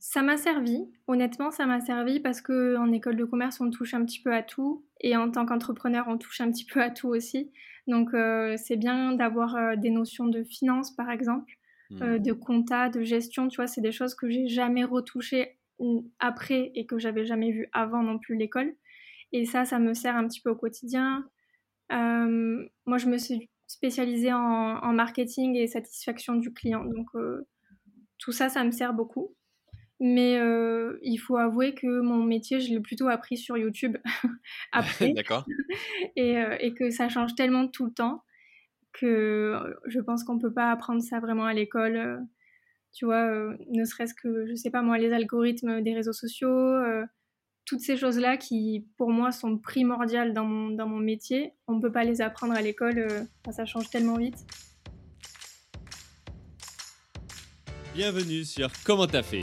Ça m'a servi, honnêtement ça m'a servi parce qu'en école de commerce on touche un petit peu à tout et en tant qu'entrepreneur on touche un petit peu à tout aussi, donc c'est bien d'avoir des notions de finance par exemple, de compta, de gestion, tu vois, c'est des choses que j'ai jamais retouchées après et que j'avais jamais vues avant non plus l'école, et ça me sert un petit peu au quotidien. Moi je me suis spécialisée en marketing et satisfaction du client, donc tout ça me sert beaucoup. Mais il faut avouer que mon métier, je l'ai plutôt appris sur YouTube après. D'accord. Et que ça change tellement tout le temps que je pense qu'on ne peut pas apprendre ça vraiment à l'école. Tu vois, ne serait-ce que, je ne sais pas moi, les algorithmes des réseaux sociaux, toutes ces choses-là qui, pour moi, sont primordiales dans mon métier. On ne peut pas les apprendre à l'école, ça change tellement vite. Bienvenue sur Comment t'as fait ?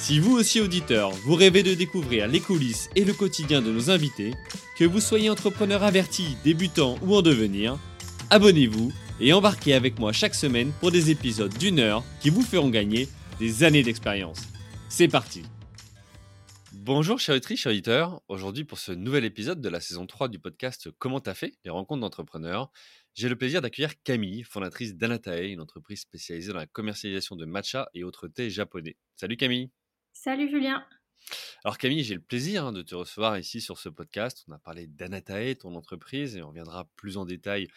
Si vous aussi auditeurs, vous rêvez de découvrir les coulisses et le quotidien de nos invités, que vous soyez entrepreneur averti, débutant ou en devenir, abonnez-vous et embarquez avec moi chaque semaine pour des épisodes d'une heure qui vous feront gagner des années d'expérience. C'est parti. Bonjour chers auditrices, chers auditeurs, aujourd'hui pour ce nouvel épisode de la saison 3 du podcast Comment t'as fait ? Les rencontres d'entrepreneurs. J'ai le plaisir d'accueillir Camille, fondatrice d'Anataé, une entreprise spécialisée dans la commercialisation de matcha et autres thés japonais. Salut Camille. Salut Julien. Alors Camille, j'ai le plaisir de te recevoir ici sur ce podcast. On a parlé d'Anataé, ton entreprise, et on reviendra plus en détail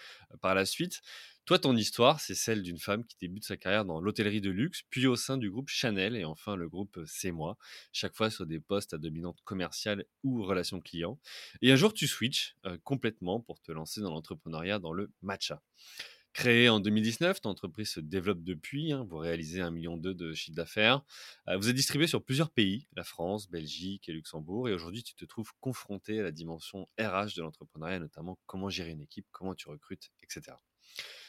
par la suite. Toi, ton histoire, c'est celle d'une femme qui débute sa carrière dans l'hôtellerie de luxe, puis au sein du groupe Chanel et enfin le groupe C'est Moi, chaque fois sur des postes à dominante commerciale ou relations clients. Et un jour, tu switches complètement pour te lancer dans l'entrepreneuriat dans le matcha. Créée en 2019, ton entreprise se développe depuis, vous réalisez 1,2 million de chiffre d'affaires, vous êtes distribué sur plusieurs pays, la France, Belgique et Luxembourg, et aujourd'hui tu te trouves confronté à la dimension RH de l'entrepreneuriat, notamment comment gérer une équipe, comment tu recrutes, etc.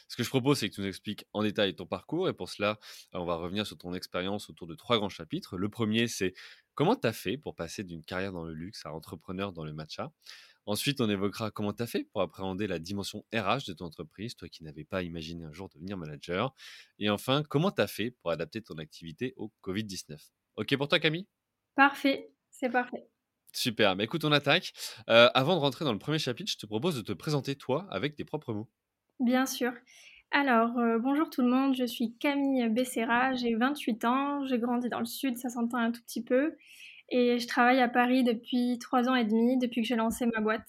Ce que je propose, c'est que tu nous expliques en détail ton parcours, et pour cela, on va revenir sur ton expérience autour de 3 grands chapitres. Le premier, c'est comment tu as fait pour passer d'une carrière dans le luxe à entrepreneur dans le matcha. Ensuite, on évoquera comment tu as fait pour appréhender la dimension RH de ton entreprise, toi qui n'avais pas imaginé un jour devenir manager. Et enfin, comment tu as fait pour adapter ton activité au Covid-19. Ok pour toi, Camille ? Parfait, c'est parfait. Super, mais écoute, on attaque. Avant de rentrer dans le premier chapitre, je te propose de te présenter toi avec tes propres mots. Bien sûr. Alors, bonjour tout le monde, je suis Camille Becerra, j'ai 28 ans, j'ai grandi dans le sud, ça s'entend un tout petit peu. Et je travaille à Paris depuis 3 ans et demi, depuis que j'ai lancé ma boîte.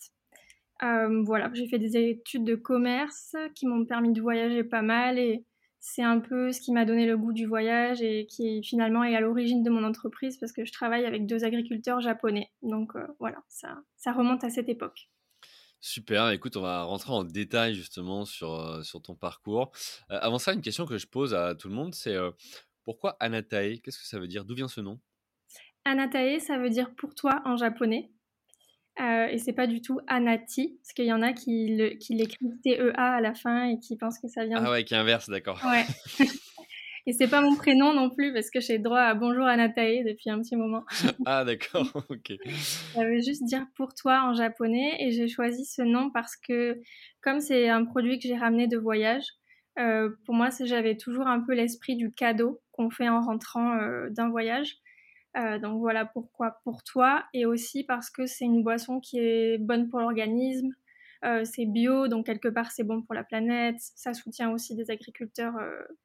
Voilà, j'ai fait des études de commerce qui m'ont permis de voyager pas mal et c'est un peu ce qui m'a donné le goût du voyage et qui finalement est à l'origine de mon entreprise parce que je travaille avec 2 agriculteurs japonais. Donc voilà, ça remonte à cette époque. Super, écoute, on va rentrer en détail justement sur ton parcours. Avant ça, une question que je pose à tout le monde, c'est pourquoi Anataé ? Qu'est-ce que ça veut dire ? D'où vient ce nom ? Anatae, ça veut dire pour toi en japonais, et c'est pas du tout Anati, parce qu'il y en a qui l'écrivent TEA à la fin et qui pensent que ça vient. Ah ouais, qui inverse, d'accord. Ouais. Et c'est pas mon prénom non plus, parce que j'ai droit à Bonjour Anatae depuis un petit moment. Ah d'accord, ok. Ça veut juste dire pour toi en japonais, et j'ai choisi ce nom parce que, comme c'est un produit que j'ai ramené de voyage, pour moi, j'avais toujours un peu l'esprit du cadeau qu'on fait en rentrant d'un voyage. Donc voilà pourquoi pour toi, et aussi parce que c'est une boisson qui est bonne pour l'organisme, c'est bio, donc quelque part c'est bon pour la planète, ça soutient aussi des agriculteurs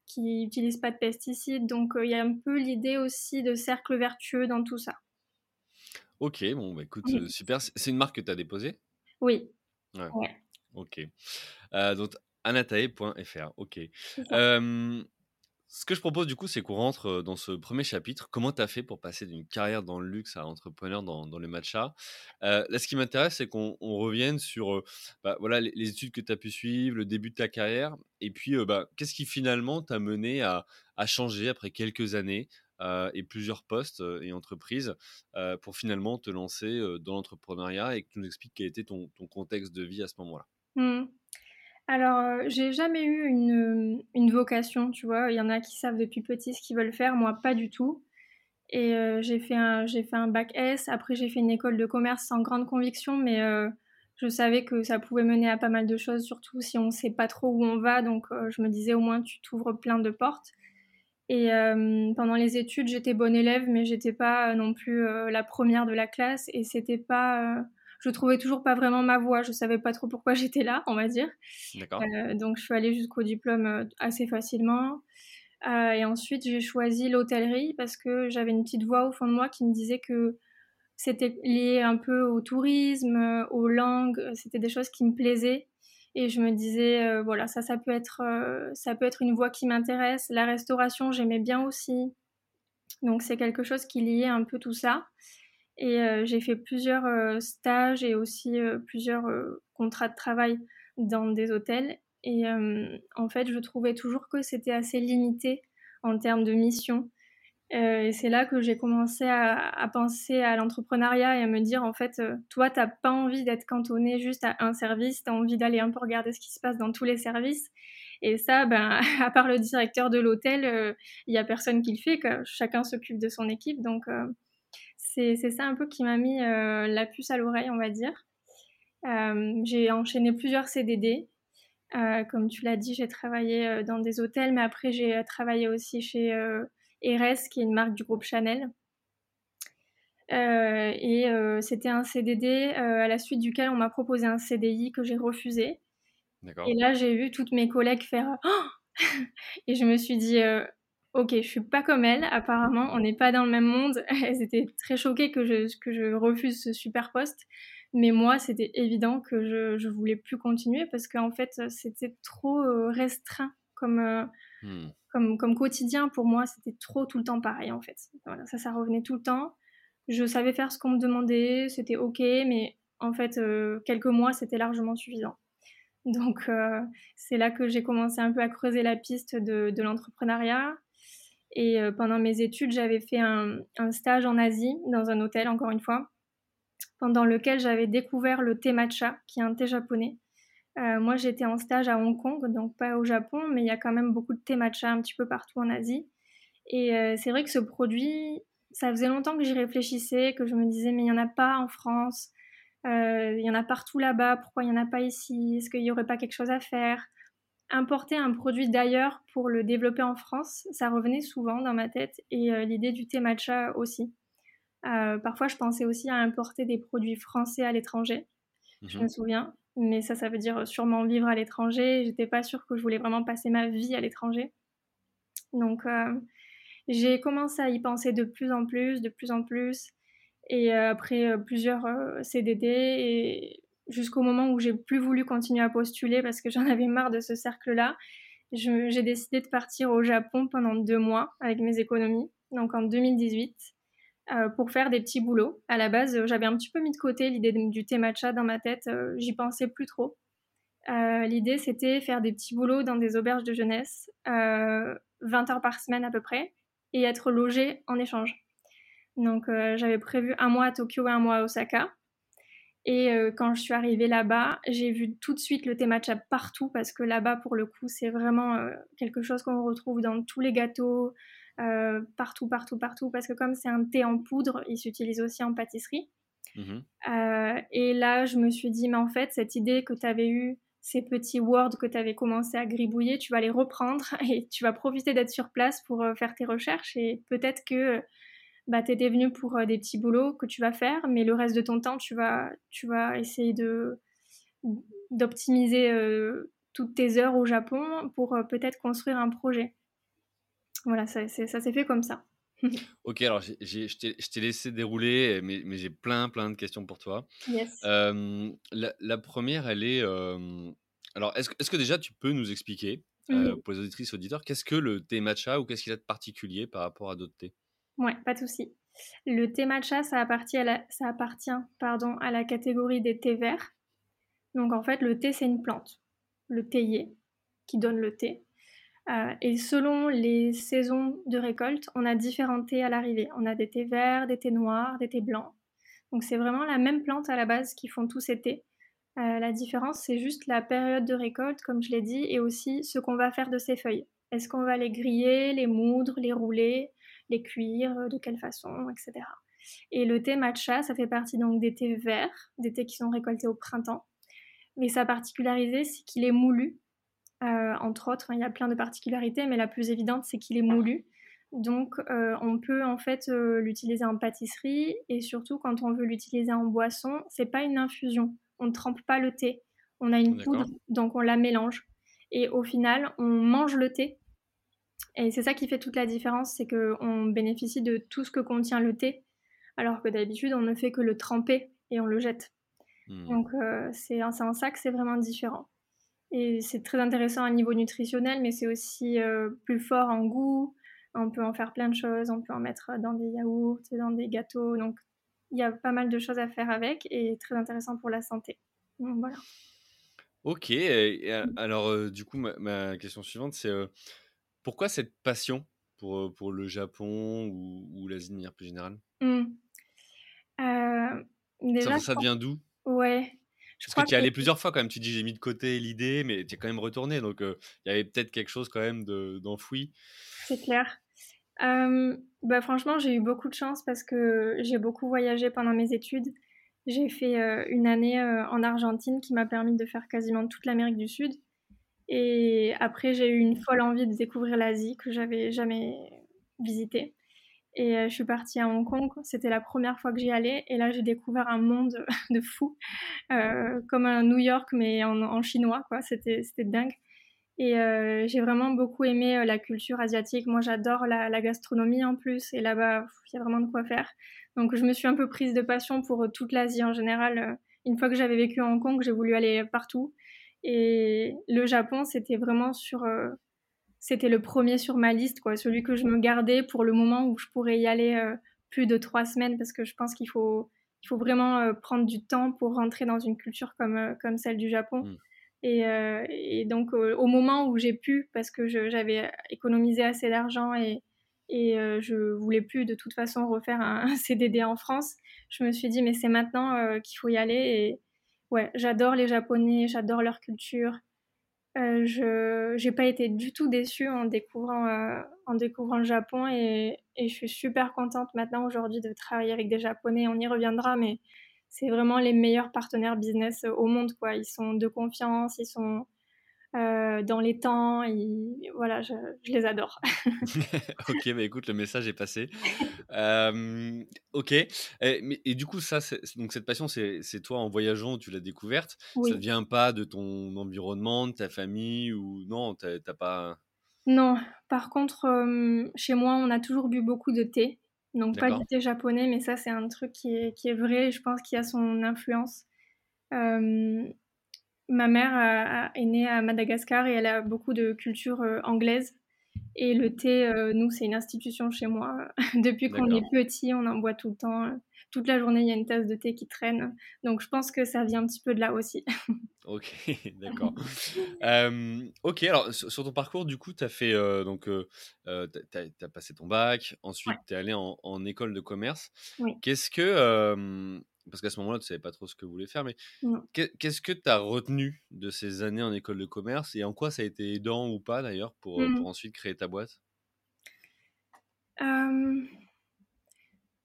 qui n'utilisent pas de pesticides, donc il y a un peu l'idée aussi de cercle vertueux dans tout ça. Ok, bon bah écoute, oui. Super, c'est une marque que tu as déposée ? Oui. Ouais. Ouais. Ok, donc anatae.fr, ok. Ce que je propose du coup, c'est qu'on rentre dans ce premier chapitre. Comment tu as fait pour passer d'une carrière dans le luxe à entrepreneur dans le matcha ? Là, ce qui m'intéresse, c'est qu'on revienne sur voilà, les études que tu as pu suivre, le début de ta carrière. Et puis, qu'est-ce qui finalement t'a mené à changer après quelques années et plusieurs postes et entreprises pour finalement te lancer dans l'entrepreneuriat, et que tu nous expliques quel était ton contexte de vie à ce moment-là. Alors, j'ai jamais eu une vocation, tu vois. Il y en a qui savent depuis petit ce qu'ils veulent faire, moi pas du tout. Et j'ai fait un bac S, après j'ai fait une école de commerce sans grande conviction, mais je savais que ça pouvait mener à pas mal de choses, surtout si on ne sait pas trop où on va. Donc je me disais, au moins tu t'ouvres plein de portes. Et pendant les études, j'étais bonne élève, mais j'étais pas non plus la première de la classe, et c'était pas... je trouvais toujours pas vraiment ma voie, je savais pas trop pourquoi j'étais là, on va dire. D'accord. Donc je suis allée jusqu'au diplôme assez facilement. Et ensuite, j'ai choisi l'hôtellerie parce que j'avais une petite voix au fond de moi qui me disait que c'était lié un peu au tourisme, aux langues, c'était des choses qui me plaisaient. Et je me disais, voilà, ça peut être une voie qui m'intéresse. La restauration, j'aimais bien aussi. Donc c'est quelque chose qui liait un peu tout ça. Et j'ai fait plusieurs stages et aussi plusieurs contrats de travail dans des hôtels. Et en fait, je trouvais toujours que c'était assez limité en termes de mission. Et c'est là que j'ai commencé à penser à l'entrepreneuriat et à me dire, en fait, toi, t'as pas envie d'être cantonné juste à un service, t'as envie d'aller un peu regarder ce qui se passe dans tous les services. Et ça, ben, à part le directeur de l'hôtel, il y a personne qui le fait, quoi. Chacun s'occupe de son équipe, donc... C'est ça un peu qui m'a mis la puce à l'oreille, on va dire. J'ai enchaîné plusieurs CDD. Comme tu l'as dit, j'ai travaillé dans des hôtels, mais après j'ai travaillé aussi chez ERES, qui est une marque du groupe Chanel. C'était un CDD à la suite duquel on m'a proposé un CDI que j'ai refusé. D'accord. Et là, j'ai vu toutes mes collègues faire oh! « Et je me suis dit... Ok, je suis pas comme elle, apparemment, on n'est pas dans le même monde. Elles étaient très choquées que je refuse ce super poste. Mais moi, c'était évident que je voulais plus continuer parce qu'en fait, c'était trop restreint comme quotidien pour moi. C'était trop tout le temps pareil, en fait. Voilà, ça revenait tout le temps. Je savais faire ce qu'on me demandait, c'était ok, mais en fait, quelques mois, c'était largement suffisant. Donc, c'est là que j'ai commencé un peu à creuser la piste de l'entrepreneuriat. Et pendant mes études, j'avais fait un stage en Asie, dans un hôtel, encore une fois, pendant lequel j'avais découvert le thé matcha, qui est un thé japonais. Moi, j'étais en stage à Hong Kong, donc pas au Japon, mais il y a quand même beaucoup de thé matcha un petit peu partout en Asie. Et c'est vrai que ce produit, ça faisait longtemps que j'y réfléchissais, que je me disais, mais il n'y en a pas en France, il y en a partout là-bas, pourquoi il n'y en a pas ici? Est-ce qu'il n'y aurait pas quelque chose à faire ? Importer un produit d'ailleurs pour le développer en France, ça revenait souvent dans ma tête, et l'idée du thé matcha aussi. Parfois, je pensais aussi à importer des produits français à l'étranger, je me souviens, mais ça veut dire sûrement vivre à l'étranger. J'étais pas sûre que je voulais vraiment passer ma vie à l'étranger. Donc, j'ai commencé à y penser de plus en plus, et après plusieurs CDD et... Jusqu'au moment où j'ai plus voulu continuer à postuler parce que j'en avais marre de ce cercle-là, j'ai décidé de partir au Japon pendant 2 mois avec mes économies, donc en 2018, pour faire des petits boulots. À la base, j'avais un petit peu mis de côté l'idée du thé matcha dans ma tête, j'y pensais plus trop. L'idée, c'était faire des petits boulots dans des auberges de jeunesse, 20 heures par semaine à peu près, et être logée en échange. Donc, j'avais prévu 1 mois à Tokyo et 1 mois à Osaka. Et quand je suis arrivée là-bas, j'ai vu tout de suite le thé matcha partout parce que là-bas, pour le coup, c'est vraiment quelque chose qu'on retrouve dans tous les gâteaux, partout. Parce que comme c'est un thé en poudre, il s'utilise aussi en pâtisserie. Et là, je me suis dit, mais en fait, cette idée que tu avais eue, ces petits words que tu avais commencé à gribouiller, tu vas les reprendre et tu vas profiter d'être sur place pour faire tes recherches. Et peut-être que... t'étais venue pour des petits boulots que tu vas faire, mais le reste de ton temps, tu vas essayer d'optimiser toutes tes heures au Japon pour peut-être construire un projet. Voilà, ça s'est fait comme ça. Ok, alors je t'ai laissé dérouler, mais j'ai plein de questions pour toi. Yes. La première, elle est... Alors, est-ce que déjà, tu peux nous expliquer, pour les auditrices, auditeurs, qu'est-ce que le thé matcha ou qu'est-ce qu'il a de particulier par rapport à d'autres thés ? Ouais, pas de souci. Le thé matcha, ça appartient à la catégorie des thés verts. Donc en fait, le thé, c'est une plante, le théier, qui donne le thé. Et selon les saisons de récolte, on a différents thés à l'arrivée. On a des thés verts, des thés noirs, des thés blancs. Donc c'est vraiment la même plante à la base qui font tous ces thés. La différence, c'est juste la période de récolte, comme je l'ai dit, et aussi ce qu'on va faire de ces feuilles. Est-ce qu'on va les griller, les moudre, les rouler, les cuire, de quelle façon, etc. Et le thé matcha, ça fait partie donc des thés verts, des thés qui sont récoltés au printemps. Mais sa particularité, c'est qu'il est moulu. Entre autres, il y a plein de particularités, mais la plus évidente, c'est qu'il est moulu. Donc, on peut en fait l'utiliser en pâtisserie, et surtout quand on veut l'utiliser en boisson, c'est pas une infusion. On ne trempe pas le thé. On a une poudre, donc on la mélange. Et au final, on mange le thé. Et c'est ça qui fait toute la différence, c'est qu'on bénéficie de tout ce que contient le thé, alors que d'habitude, on ne fait que le tremper et on le jette. Donc, c'est en ça que c'est vraiment différent. Et c'est très intéressant à niveau nutritionnel, mais c'est aussi plus fort en goût. On peut en faire plein de choses. On peut en mettre dans des yaourts, dans des gâteaux. Donc, il y a pas mal de choses à faire avec et très intéressant pour la santé. Donc, voilà. Ok. Alors, du coup, ma question suivante, c'est pourquoi cette passion pour le Japon ou l'Asie de manière plus générale? Déjà, ça vient d'où? Ouais. Parce que tu y allais plusieurs fois quand même, tu dis j'ai mis de côté l'idée, mais tu es quand même retourné, donc il y avait peut-être quelque chose quand même d'enfoui. C'est clair. Franchement, j'ai eu beaucoup de chance parce que j'ai beaucoup voyagé pendant mes études. J'ai fait une année en Argentine qui m'a permis de faire quasiment toute l'Amérique du Sud. Et après, j'ai eu une folle envie de découvrir l'Asie que j'avais jamais visitée. Et je suis partie à Hong Kong, c'était la première fois que j'y allais. Et là, j'ai découvert un monde de fou, comme un New York, mais en chinois, quoi. C'était dingue. Et j'ai vraiment beaucoup aimé la culture asiatique. Moi, j'adore la gastronomie en plus. Et là-bas, il y a vraiment de quoi faire. Donc, je me suis un peu prise de passion pour toute l'Asie en général. Une fois que j'avais vécu à Hong Kong, j'ai voulu aller partout. Et le Japon, c'était vraiment c'était le premier sur ma liste, quoi, celui que je me gardais pour le moment où je pourrais y aller plus de 3 semaines, parce que je pense qu'il faut vraiment prendre du temps pour rentrer dans une culture comme celle du Japon. Et donc, au moment où j'ai pu, parce que j'avais économisé assez d'argent et je voulais plus de toute façon refaire un CDD en France, je me suis dit mais c'est maintenant qu'il faut y aller. Et ouais, j'adore les Japonais, j'adore leur culture. J'ai pas été du tout déçue en découvrant le Japon et je suis super contente maintenant aujourd'hui de travailler avec des Japonais. On y reviendra, mais c'est vraiment les meilleurs partenaires business au monde, quoi. Ils sont de confiance, ils sont dans les temps, voilà, je les adore. Ok, écoute, le message est passé. Ok, et du coup, ça, donc cette passion, c'est toi en voyageant, tu l'as découverte. Oui. Ça ne vient pas de ton environnement, de ta famille ou non, t'as pas. Non, par contre, chez moi, on a toujours bu beaucoup de thé, donc D'accord. Pas du thé japonais, mais ça, c'est un truc qui est vrai. Je pense qu'il y a son influence. Ma mère est née à Madagascar et elle a beaucoup de culture anglaise. Et le thé, nous, c'est une institution chez moi. Depuis qu'on est petit, on en boit tout le temps. Toute la journée, il y a une tasse de thé qui traîne. Donc, je pense que ça vient un petit peu de là aussi. Ok, d'accord. Ok, alors, sur ton parcours, du coup, tu as fait... t'as passé ton bac. Ensuite, ouais. Tu es allé en école de commerce. Oui. Qu'est-ce que... parce qu'à ce moment-là, tu ne savais pas trop ce que vous voulez faire, mais qu'est-ce que tu as retenu de ces années en école de commerce et en quoi ça a été aidant ou pas d'ailleurs pour ensuite créer ta boîte ?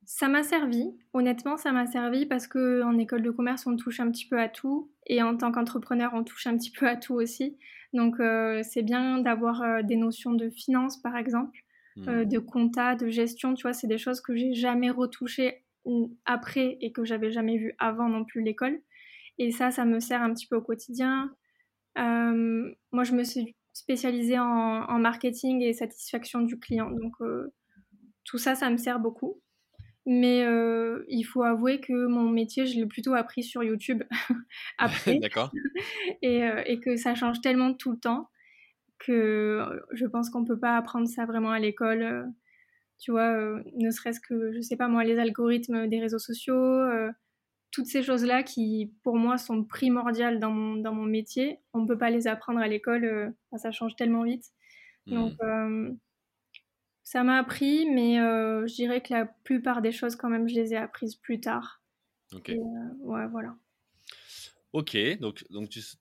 Ça m'a servi. Honnêtement, ça m'a servi parce qu'en école de commerce, on touche un petit peu à tout et en tant qu'entrepreneur, on touche un petit peu à tout aussi. Donc, c'est bien d'avoir des notions de finance, par exemple, de compta, de gestion. Tu vois, c'est des choses que je n'ai jamais retouchées après et que j'avais jamais vu avant non plus l'école, et ça me sert un petit peu au quotidien. Moi je me suis spécialisée en marketing et satisfaction du client, donc tout ça me sert beaucoup, mais il faut avouer que mon métier je l'ai plutôt appris sur YouTube après. D'accord. et que ça change tellement tout le temps que je pense qu'on peut pas apprendre ça vraiment à l'école. Tu vois, ne serait-ce que, je sais pas moi, les algorithmes des réseaux sociaux, toutes ces choses-là qui, pour moi, sont primordiales dans mon métier. On ne peut pas les apprendre à l'école, ça change tellement vite. Donc, ça m'a appris, mais je dirais que la plupart des choses, quand même, je les ai apprises plus tard. Ok. Et, ouais, voilà. Ok, donc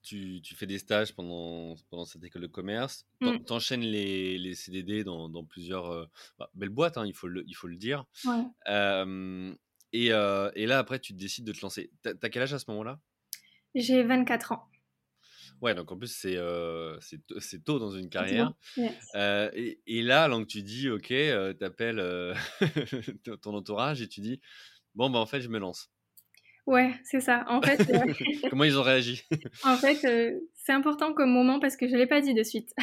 tu fais des stages pendant cette école de commerce, t'enchaînes les CDD dans plusieurs belles boîtes, hein, il faut le dire. Ouais. Et là, après, tu décides de te lancer. T'as quel âge à ce moment-là ? J'ai 24 ans. Ouais, donc en plus, c'est tôt dans une carrière. Yes. Et là, donc tu dis, ok, t'appelles ton entourage et tu dis, bon, bah en fait, je me lance. Ouais, c'est ça. En fait, comment ils ont réagi ? En fait, c'est important comme moment parce que je ne l'ai pas dit de suite.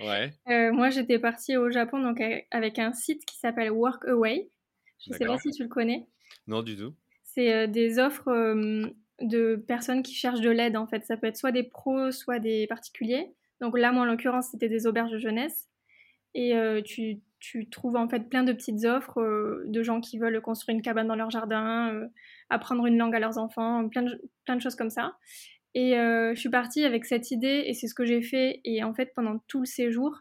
Ouais. Moi, j'étais partie au Japon donc, avec un site qui s'appelle WorkAway. Je ne sais pas si tu le connais. Non, du tout. C'est des offres de personnes qui cherchent de l'aide, en fait. Ça peut être soit des pros, soit des particuliers. Donc là, moi, en l'occurrence, c'était des auberges de jeunesse. Et tu trouves en fait plein de petites offres de gens qui veulent construire une cabane dans leur jardin, apprendre une langue à leurs enfants, plein de choses comme ça. Et je suis partie avec cette idée et c'est ce que j'ai fait. Et en fait, pendant tout le séjour,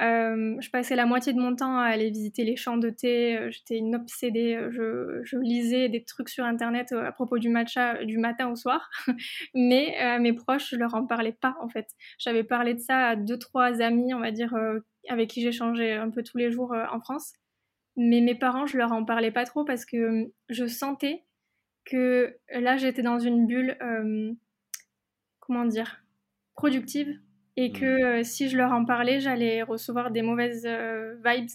je passais la moitié de mon temps à aller visiter les champs de thé. J'étais une obsédée. Je lisais des trucs sur Internet à propos du matcha du matin au soir. Mais mes proches, je leur en parlais pas en fait. J'avais parlé de ça à 2-3 amis, on va dire, avec qui j'échangeais un peu tous les jours en France. Mais mes parents, je leur en parlais pas trop parce que je sentais que là, j'étais dans une bulle, productive. Et que si je leur en parlais, j'allais recevoir des mauvaises vibes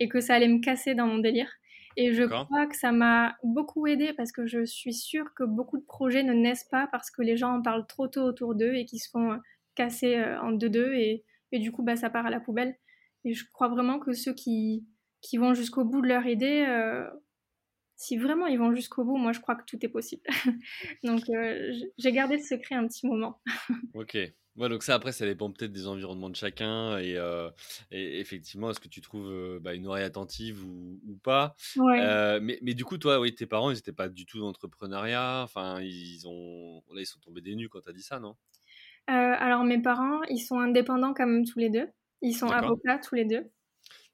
et que ça allait me casser dans mon délire. Et je crois que ça m'a beaucoup aidée parce que je suis sûre que beaucoup de projets ne naissent pas parce que les gens en parlent trop tôt autour d'eux et qu'ils se font casser en deux-deux et du coup, bah, ça part à la poubelle. Et je crois vraiment que ceux qui vont jusqu'au bout de leur idée, si vraiment ils vont jusqu'au bout, moi, je crois que tout est possible. Donc, j'ai gardé le secret un petit moment. Ok. Ouais, donc ça, après, ça dépend peut-être des environnements de chacun et effectivement, est-ce que tu trouves une oreille attentive ou pas ? Ouais. Mais du coup, toi, oui, tes parents, ils n'étaient pas du tout dans l'entrepreneuriat. Enfin, ils sont tombés des nues quand tu as dit ça, non ? Alors, mes parents, ils sont indépendants quand même tous les deux. Ils sont avocats tous les deux.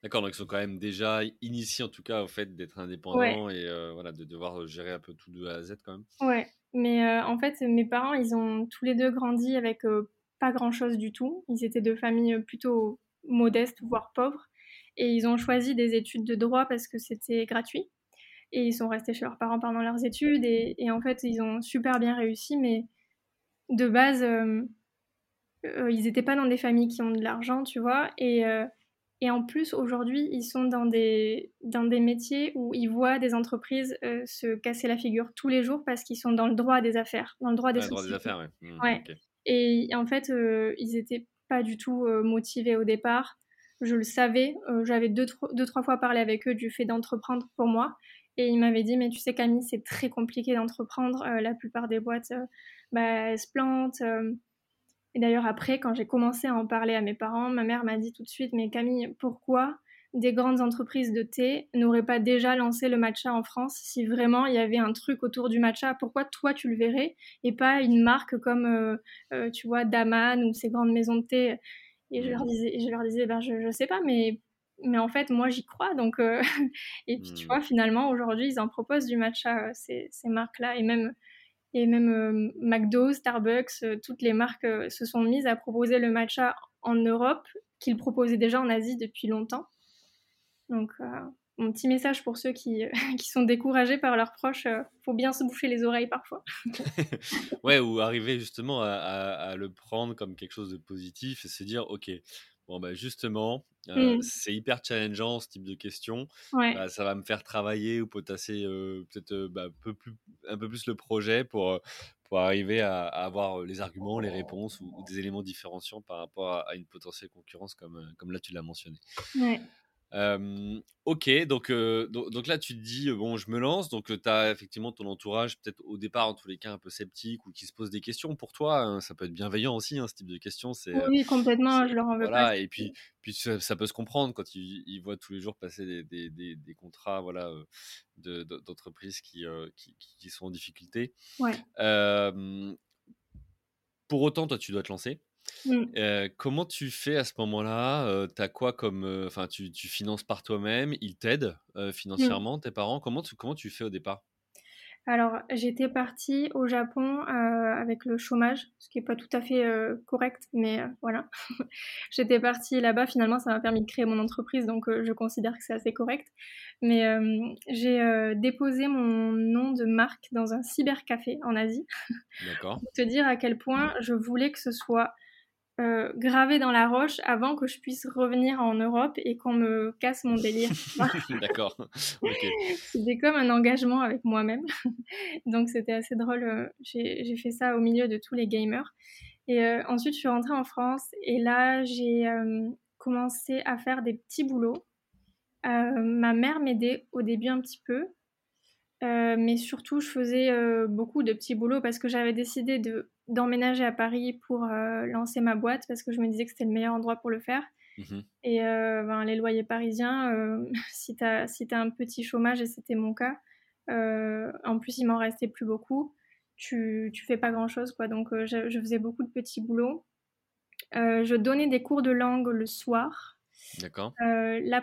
D'accord, donc ils sont quand même déjà initiés en tout cas au fait d'être indépendants et de devoir gérer un peu tout de A à Z quand même. Ouais, mais en fait, mes parents, ils ont tous les deux grandi avec... pas grand-chose du tout. Ils étaient de familles plutôt modestes, voire pauvres. Et ils ont choisi des études de droit parce que c'était gratuit. Et ils sont restés chez leurs parents pendant leurs études. Et en fait, ils ont super bien réussi. Mais de base, ils n'étaient pas dans des familles qui ont de l'argent, tu vois. Et en plus, aujourd'hui, ils sont dans des métiers où ils voient des entreprises se casser la figure tous les jours parce qu'ils sont dans le droit des affaires, dans le droit des sociétés. Le droit des affaires, oui. Ouais. Okay. Et en fait, ils n'étaient pas du tout motivés au départ. Je le savais. J'avais 2-3 fois parlé avec eux du fait d'entreprendre pour moi. Et ils m'avaient dit, mais tu sais Camille, c'est très compliqué d'entreprendre. La plupart des boîtes, elles se plantent. Et d'ailleurs, après, quand j'ai commencé à en parler à mes parents, ma mère m'a dit tout de suite, mais Camille, pourquoi des grandes entreprises de thé n'auraient pas déjà lancé le matcha en France si vraiment il y avait un truc autour du matcha? Pourquoi toi tu le verrais et pas une marque comme tu vois Daman ou ces grandes maisons de thé? Et je leur disais ben je sais pas, mais en fait moi j'y crois donc et puis tu vois finalement aujourd'hui ils en proposent du matcha ces marques là et même McDo, Starbucks, toutes les marques se sont mises à proposer le matcha en Europe qu'ils proposaient déjà en Asie depuis longtemps. Donc, mon petit message pour ceux qui sont découragés par leurs proches, faut bien se boucher les oreilles parfois. Ouais, ou arriver justement à le prendre comme quelque chose de positif et se dire, ok, bon bah justement, c'est hyper challengeant ce type de question. Ouais. Bah, ça va me faire travailler ou potasser peut-être un peu plus le projet pour arriver à avoir les arguments, les réponses ou des éléments différenciants par rapport à une potentielle concurrence comme là tu l'as mentionné. Ouais. Ok, donc là tu te dis bon je me lance, donc tu as effectivement ton entourage peut-être au départ en tous les cas un peu sceptique ou qui se pose des questions pour toi, hein, ça peut être bienveillant aussi hein, ce type de questions c'est, oui complètement je leur en veux pas et puis ça peut se comprendre quand ils voient tous les jours passer des contrats d'entreprises qui sont en difficulté. Pour autant toi tu dois te lancer. Comment tu fais à ce moment-là? T'as quoi comme, tu finances par toi-même, ils t'aident financièrement, tes parents. Comment tu fais au départ? Alors, j'étais partie au Japon avec le chômage, ce qui n'est pas tout à fait correct, mais voilà. J'étais partie là-bas, finalement, ça m'a permis de créer mon entreprise, donc je considère que c'est assez correct. Mais j'ai déposé mon nom de marque dans un cybercafé en Asie. D'accord. Pour te dire à quel point je voulais que ce soit gravé dans la roche avant que je puisse revenir en Europe et qu'on me casse mon délire. D'accord. Okay. C'était comme un engagement avec moi-même. Donc c'était assez drôle. J'ai fait ça au milieu de tous les gamers. Et ensuite, je suis rentrée en France et là, j'ai commencé à faire des petits boulots. Ma mère m'aidait au début un petit peu. Mais surtout, je faisais beaucoup de petits boulots parce que j'avais décidé d'emménager à Paris pour lancer ma boîte parce que je me disais que c'était le meilleur endroit pour le faire. Mmh. Et les loyers parisiens, si t'as un petit chômage, et c'était mon cas, en plus il m'en restait plus beaucoup, tu fais pas grand chose, quoi. Donc je faisais beaucoup de petits boulots. Je donnais des cours de langue le soir. D'accord.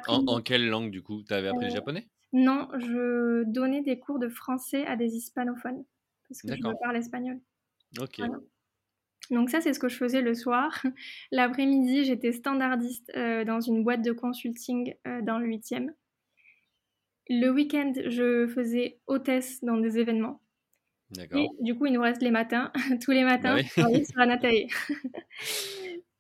En quelle langue du coup? T'avais appris le japonais? Non, je donnais des cours de français à des hispanophones parce que D'accord. je parle espagnol. Ok. Voilà. Donc ça, c'est ce que je faisais le soir. L'après-midi, j'étais standardiste dans une boîte de consulting dans le 8e. Le week-end, je faisais hôtesse dans des événements. D'accord. Et du coup, il nous reste les matins. Tous les matins, je travaillais sur Anataé.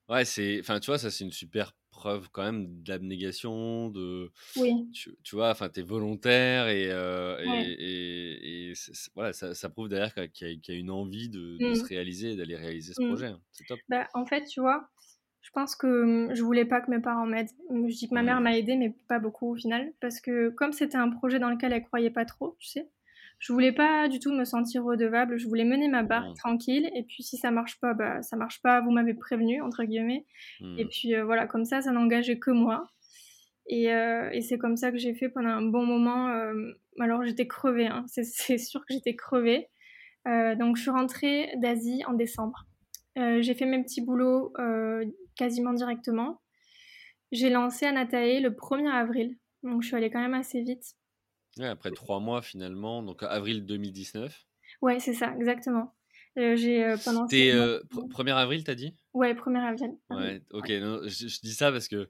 Ouais, tu vois, ça, c'est une super preuve quand même d'abnégation, de oui. tu vois, t'es volontaire et c'est, voilà, ça prouve derrière qu'il y a une envie de se réaliser et d'aller réaliser ce projet. C'est top. Bah, en fait, tu vois, je pense que je voulais pas que mes parents m'aident. Je dis que ma mère m'a aidée, mais pas beaucoup au final, parce que comme c'était un projet dans lequel elle croyait pas trop, tu sais, je voulais pas du tout me sentir redevable, je voulais mener ma barque tranquille, et puis si ça marche pas, bah ça marche pas, vous m'avez prévenu, entre guillemets, et puis voilà, comme ça n'engageait que moi, et c'est comme ça que j'ai fait pendant un bon moment, alors j'étais crevée, hein. C'est sûr que j'étais crevée, donc je suis rentrée d'Asie en décembre, j'ai fait mes petits boulots quasiment directement, j'ai lancé Anataé le 1er avril, donc je suis allée quand même assez vite. Ouais, après 3 mois finalement, donc avril 2019. Ouais, c'est ça, exactement. Pendant c'était 1er avril, t'as dit? Ouais, 1er avril. Ouais, ok, ouais. Non, je dis ça parce que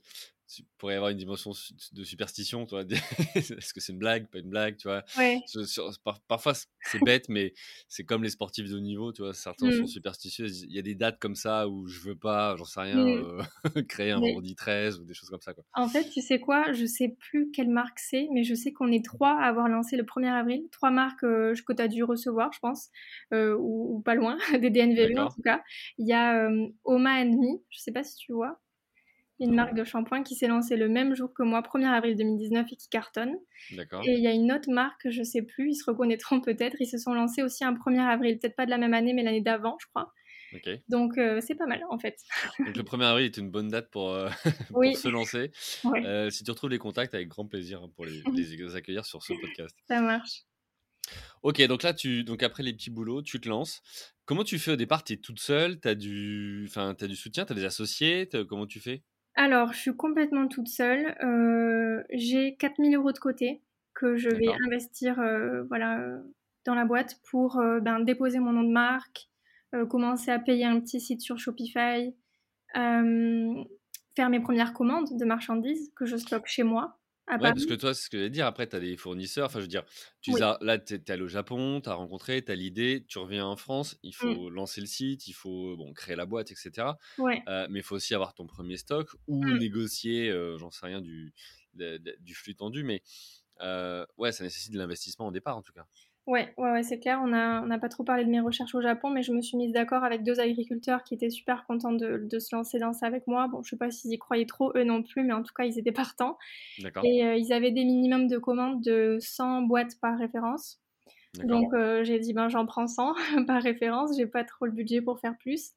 il pourrait y avoir une dimension de superstition, toi. Est-ce que c'est une blague, pas une blague, tu vois? Ouais. Parfois, c'est bête, mais c'est comme les sportifs de haut niveau, tu vois. Certains sont superstitieux. Il y a des dates comme ça où je veux pas, j'en sais rien, créer un vendredi 13 ou des choses comme ça, quoi. En fait, tu sais quoi? Je sais plus quelle marque c'est, mais je sais qu'on est 3 à avoir lancé le 1er avril. 3 marques que tu as dû recevoir, je pense, ou pas loin, des DNVB en tout cas. Il y a Oma and Me, je sais pas si tu vois. Une marque de shampoing qui s'est lancée le même jour que moi, 1er avril 2019, et qui cartonne. D'accord. Et il y a une autre marque, je ne sais plus, ils se reconnaîtront peut-être, ils se sont lancés aussi un 1er avril, peut-être pas de la même année, mais l'année d'avant, je crois. Okay. Donc, c'est pas mal, en fait. Donc, le 1er avril est une bonne date pour se lancer. Ouais. Si tu retrouves les contacts, avec grand plaisir hein, pour les accueillir sur ce podcast. Ça marche. Ok, donc là, donc après les petits boulots, tu te lances. Comment tu fais au départ? Tu es toute seule? Tu as du soutien? Tu as des associés? Comment tu fais? Alors, je suis complètement toute seule. J'ai 4 000 euros de côté que je vais investir dans la boîte pour déposer mon nom de marque, commencer à payer un petit site sur Shopify, faire mes premières commandes de marchandises que je stocke chez moi. Ouais, parce que toi, c'est ce que j'allais dire. Après, tu as des fournisseurs. Enfin, je veux dire, là, tu es allé au Japon, tu as rencontré, tu as l'idée, tu reviens en France, il faut lancer le site, il faut créer la boîte, etc. Ouais. Mais il faut aussi avoir ton premier stock ou négocier, j'en sais rien, du flux tendu. Mais ça nécessite de l'investissement au départ, en tout cas. Ouais, c'est clair. On n'a pas trop parlé de mes recherches au Japon, mais je me suis mise d'accord avec 2 agriculteurs qui étaient super contents de se lancer dans ça avec moi. Bon, je sais pas s'ils y croyaient trop, eux non plus, mais en tout cas, ils étaient partants. D'accord. Et ils avaient des minimums de commandes de 100 boîtes par référence. D'accord. Donc, j'ai dit, j'en prends 100 par référence. J'ai pas trop le budget pour faire plus.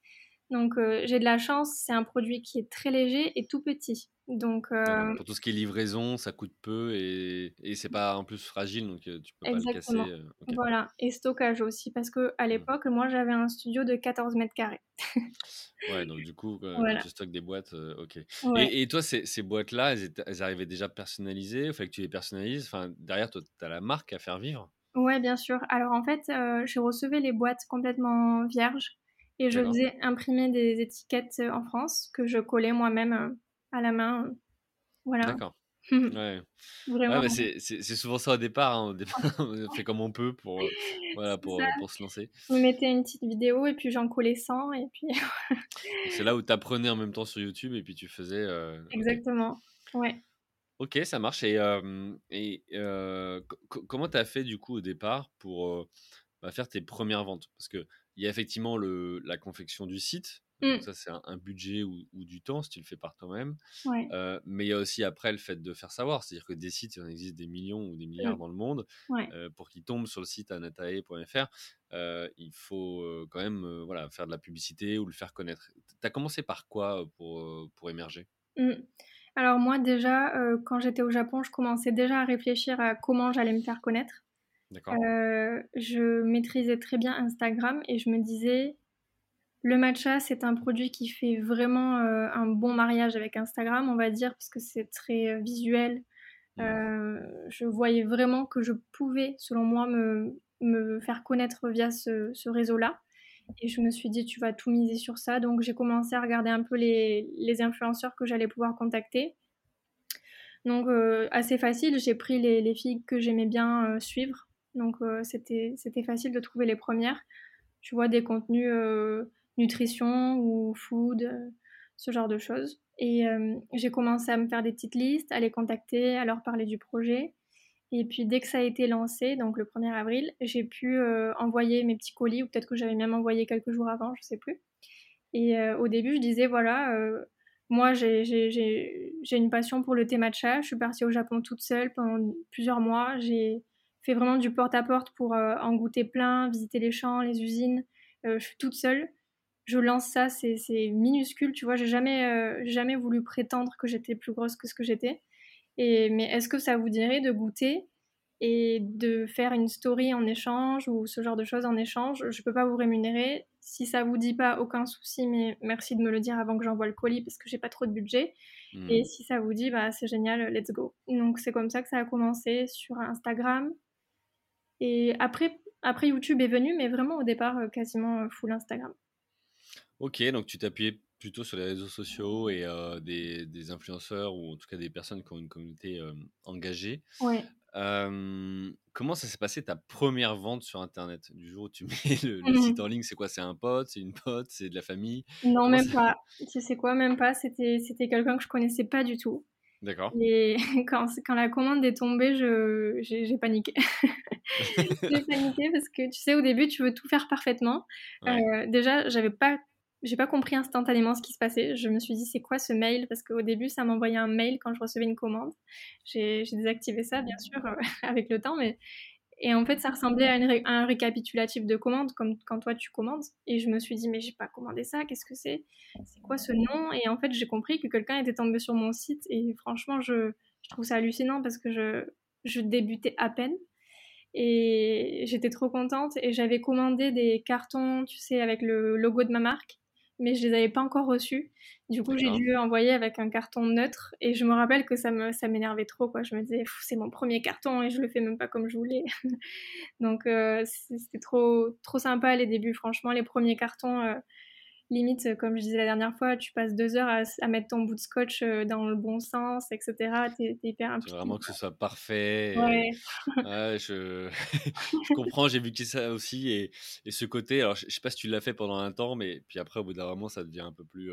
Donc j'ai de la chance, c'est un produit qui est très léger et tout petit. Donc, pour tout ce qui est livraison, ça coûte peu et c'est pas en plus fragile, donc tu peux exactement. Pas le casser. Okay. Voilà, et stockage aussi, parce qu'à l'époque, moi j'avais un studio de 14 mètres carrés. Ouais, donc du coup, quand tu stockes des boîtes, ok. Ouais. Et toi, ces boîtes-là, elles arrivaient déjà personnalisées, il fallait que tu les personnalises. Enfin, derrière, toi, tu as la marque à faire vivre. Ouais, bien sûr. Alors en fait, je recevais les boîtes complètement vierges et je faisais imprimer des étiquettes en France que je collais moi-même. À la main, voilà. D'accord. Ouais. Vraiment. Ouais, mais c'est souvent ça au départ. Au départ, on fait comme on peut pour se lancer. On mettait une petite vidéo et puis j'en collais 100 et puis. C'est là où tu apprenais en même temps sur YouTube et puis tu faisais. Exactement. Ouais. Ok, ça marche. Et comment t'as fait du coup au départ pour faire tes premières ventes ? Parce que il y a effectivement la confection du site. Donc ça, c'est un budget ou du temps si tu le fais par toi-même. Ouais. Mais il y a aussi après le fait de faire savoir. C'est-à-dire que des sites, il en existe des millions ou des milliards dans le monde. Ouais. Pour qu'ils tombent sur le site anatae.fr, il faut quand même faire de la publicité ou le faire connaître. Tu as commencé par quoi pour émerger ? Alors moi, déjà, quand j'étais au Japon, je commençais déjà à réfléchir à comment j'allais me faire connaître. D'accord. Je maîtrisais très bien Instagram et je me disais... Le matcha, c'est un produit qui fait vraiment un bon mariage avec Instagram, on va dire, parce que c'est très visuel. Je voyais vraiment que je pouvais, selon moi, me faire connaître via ce réseau-là. Et je me suis dit, tu vas tout miser sur ça. Donc, j'ai commencé à regarder un peu les influenceurs que j'allais pouvoir contacter. Donc, assez facile. J'ai pris les filles que j'aimais bien suivre. Donc, c'était facile de trouver les premières. Tu vois, des contenus... nutrition ou food, ce genre de choses. Et j'ai commencé à me faire des petites listes, à les contacter, à leur parler du projet. Et puis dès que ça a été lancé, donc le 1er avril, j'ai pu envoyer mes petits colis, ou peut-être que j'avais même envoyé quelques jours avant, je ne sais plus. Et au début, je disais, moi j'ai une passion pour le thé matcha, je suis partie au Japon toute seule pendant plusieurs mois, j'ai fait vraiment du porte-à-porte pour en goûter plein, visiter les champs, les usines, je suis toute seule. Je lance ça, c'est minuscule, tu vois, j'ai jamais voulu prétendre que j'étais plus grosse que ce que j'étais. Mais est-ce que ça vous dirait de goûter et de faire une story en échange ou ce genre de choses en échange ? Je peux pas vous rémunérer. Si ça vous dit pas, aucun souci, mais merci de me le dire avant que j'envoie le colis parce que j'ai pas trop de budget. Et si ça vous dit, bah c'est génial, let's go. Donc c'est comme ça que ça a commencé sur Instagram. Et après YouTube est venu, mais vraiment au départ quasiment full Instagram. Ok, donc tu t'appuyais plutôt sur les réseaux sociaux et des influenceurs ou en tout cas des personnes qui ont une communauté engagée. Ouais. Comment ça s'est passé ta première vente sur Internet ? Du jour où tu mets le site en ligne, c'est quoi ? C'est un pote ? C'est une pote ? C'est de la famille ? Non, comment même pas. Tu sais quoi ? Même pas. C'était quelqu'un que je connaissais pas du tout. D'accord. Et quand la commande est tombée, j'ai paniqué. J'ai paniqué parce que tu sais, au début, tu veux tout faire parfaitement. Ouais. Déjà, j'ai pas compris instantanément ce qui se passait. Je me suis dit, c'est quoi ce mail ? Parce qu'au début, ça m'envoyait un mail quand je recevais une commande. J'ai désactivé ça, bien sûr, avec le temps. Et en fait, ça ressemblait à un récapitulatif de commande, comme quand toi, tu commandes. Et je me suis dit, mais j'ai pas commandé ça, qu'est-ce que c'est ? C'est quoi ce nom ? Et en fait, j'ai compris que quelqu'un était tombé sur mon site. Et franchement, je trouve ça hallucinant parce que je débutais à peine. Et j'étais trop contente. Et j'avais commandé des cartons, tu sais, avec le logo de ma marque. Mais je les avais pas encore reçus. Du coup, j'ai dû envoyer avec un carton neutre. Et je me rappelle que ça m'énervait trop, quoi. Je me disais, c'est mon premier carton et je le fais même pas comme je voulais. Donc, c'était trop, trop sympa les débuts. Franchement, les premiers cartons, limite, comme je disais la dernière fois, tu passes 2 heures à mettre ton bout de scotch dans le bon sens, etc. T'es hyper impliqué. Vraiment que ce soit parfait. Ouais. Je comprends, j'ai vu que ça aussi. Et ce côté, alors je sais pas si tu l'as fait pendant un temps, mais puis après, au bout d'un moment, ça devient un peu plus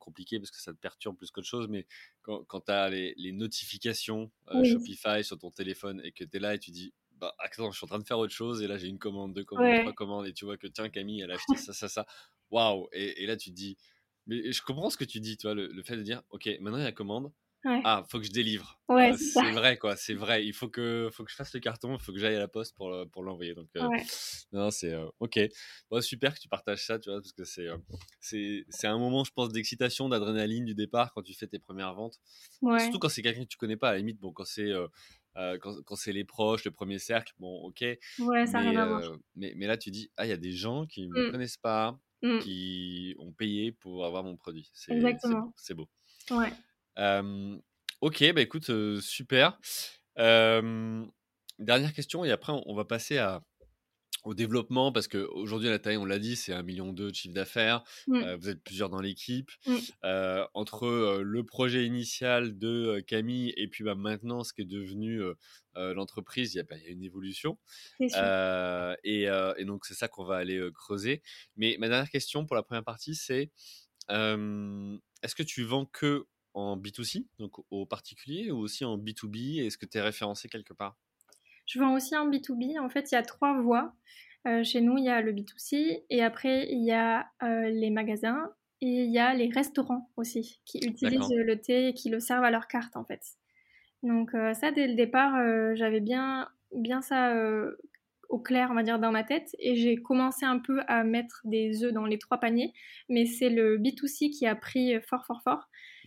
compliqué parce que ça te perturbe plus qu'autre chose. Mais quand t'as les notifications Shopify sur ton téléphone et que t'es là et tu dis... Bah, attends, je suis en train de faire autre chose et là j'ai une commande, 2 commandes, 3 commandes et tu vois que tiens Camille elle a acheté ça, waouh, et là tu te dis, mais je comprends ce que tu dis, tu vois, le fait de dire ok maintenant il y a commande, ouais. Ah, faut que je délivre. Ouais, c'est vrai, quoi. C'est vrai. Il faut que je fasse le carton. Il faut que j'aille à la poste pour l'envoyer. Donc, ouais. Non, c'est ok. Bon, super que tu partages ça, tu vois, parce que c'est un moment, je pense, d'excitation, d'adrénaline du départ quand tu fais tes premières ventes. Ouais. Surtout quand c'est quelqu'un que tu connais pas, à la limite. Bon, quand c'est les proches, le premier cercle, bon, ok. Ouais, ça n'a rien à voir. Mais là, tu dis, ah, il y a des gens qui me connaissent pas, qui ont payé pour avoir mon produit. Exactement. C'est beau. Ouais. Ok, bah écoute, super. Dernière question, et après on va passer au développement, parce qu'aujourd'hui à la taille, on l'a dit, c'est 1,2 million de chiffre d'affaires. Vous êtes plusieurs dans l'équipe. Entre le projet initial de Camille et puis bah, maintenant ce qui est devenu l'entreprise, il y a une évolution. Et donc c'est ça qu'on va aller creuser. Mais ma dernière question pour la première partie, c'est est-ce que tu vends que en B2C, donc aux particuliers, ou aussi en B2B? Est-ce que tu es référencé quelque part? Je vends aussi en B2B. En fait, il y a trois voies. Chez nous, il y a le B2C et après, il y a les magasins et il y a les restaurants aussi qui utilisent le thé et qui le servent à leur carte, en fait. Donc ça, dès le départ, j'avais bien ça au clair, on va dire, dans ma tête, et j'ai commencé un peu à mettre des œufs dans les trois paniers, mais c'est le B2C qui a pris fort.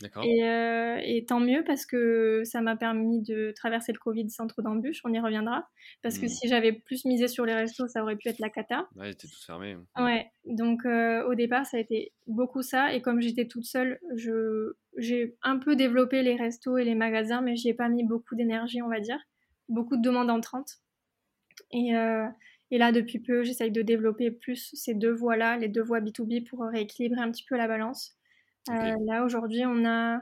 D'accord. Et tant mieux, parce que ça m'a permis de traverser le Covid sans trop d'embûches, on y reviendra, parce que si j'avais plus misé sur les restos, ça aurait pu être la cata. Ouais, c'était tout fermé. Ouais, donc au départ, ça a été beaucoup ça, et comme j'étais toute seule, j'ai un peu développé les restos et les magasins, mais j'y ai pas mis beaucoup d'énergie, on va dire, beaucoup de demandes entrantes. Et là, depuis peu, j'essaye de développer plus ces deux voies-là, les deux voies B2B, pour rééquilibrer un petit peu la balance. Okay. Là, aujourd'hui, on a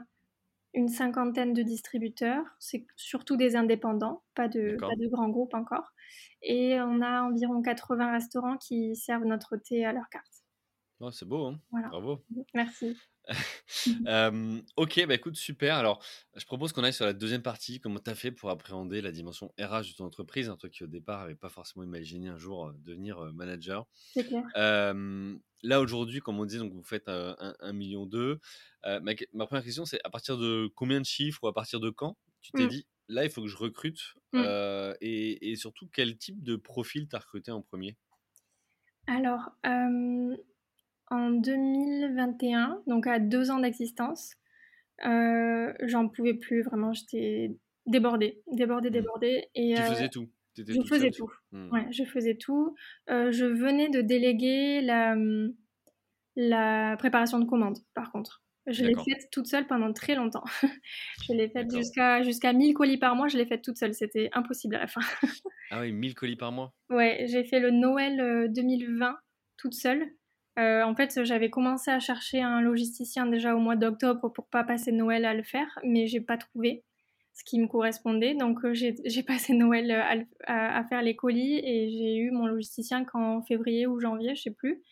une 50aine de distributeurs. C'est surtout des indépendants, pas de grands groupes encore. Et on a environ 80 restaurants qui servent notre thé à leur carte. Oh, c'est beau, hein. Voilà. Bravo. Merci. Ok, bah écoute, super. Alors, je propose qu'on aille sur la deuxième partie. Comment tu as fait pour appréhender la dimension RH de ton entreprise, hein, toi qui au départ n'avais pas forcément imaginé un jour devenir manager. C'est clair. Là aujourd'hui, comme on disait, donc vous faites 1,2 million. Ma première question, c'est à partir de combien de chiffres ou à partir de quand tu t'es dit là, il faut que je recrute et surtout, quel type de profil tu as recruté en premier? Alors, en 2021, donc à 2 ans d'existence, j'en pouvais plus vraiment, j'étais débordée. Et, tu faisais tout? Je faisais tout. Ouais, je faisais tout. Je venais de déléguer la préparation de commandes, par contre. Je l'ai faite toute seule pendant très longtemps. Je l'ai faite jusqu'à 1000 colis par mois, je l'ai faite toute seule. C'était impossible à la fin. Ah oui, 1000 colis par mois? Ouais, j'ai fait le Noël 2020 toute seule. En fait, j'avais commencé à chercher un logisticien déjà au mois d'octobre pour pas passer Noël à le faire, mais j'ai pas trouvé ce qui me correspondait. Donc, j'ai passé Noël à faire les colis et j'ai eu mon logisticien qu'en février ou janvier, je sais plus.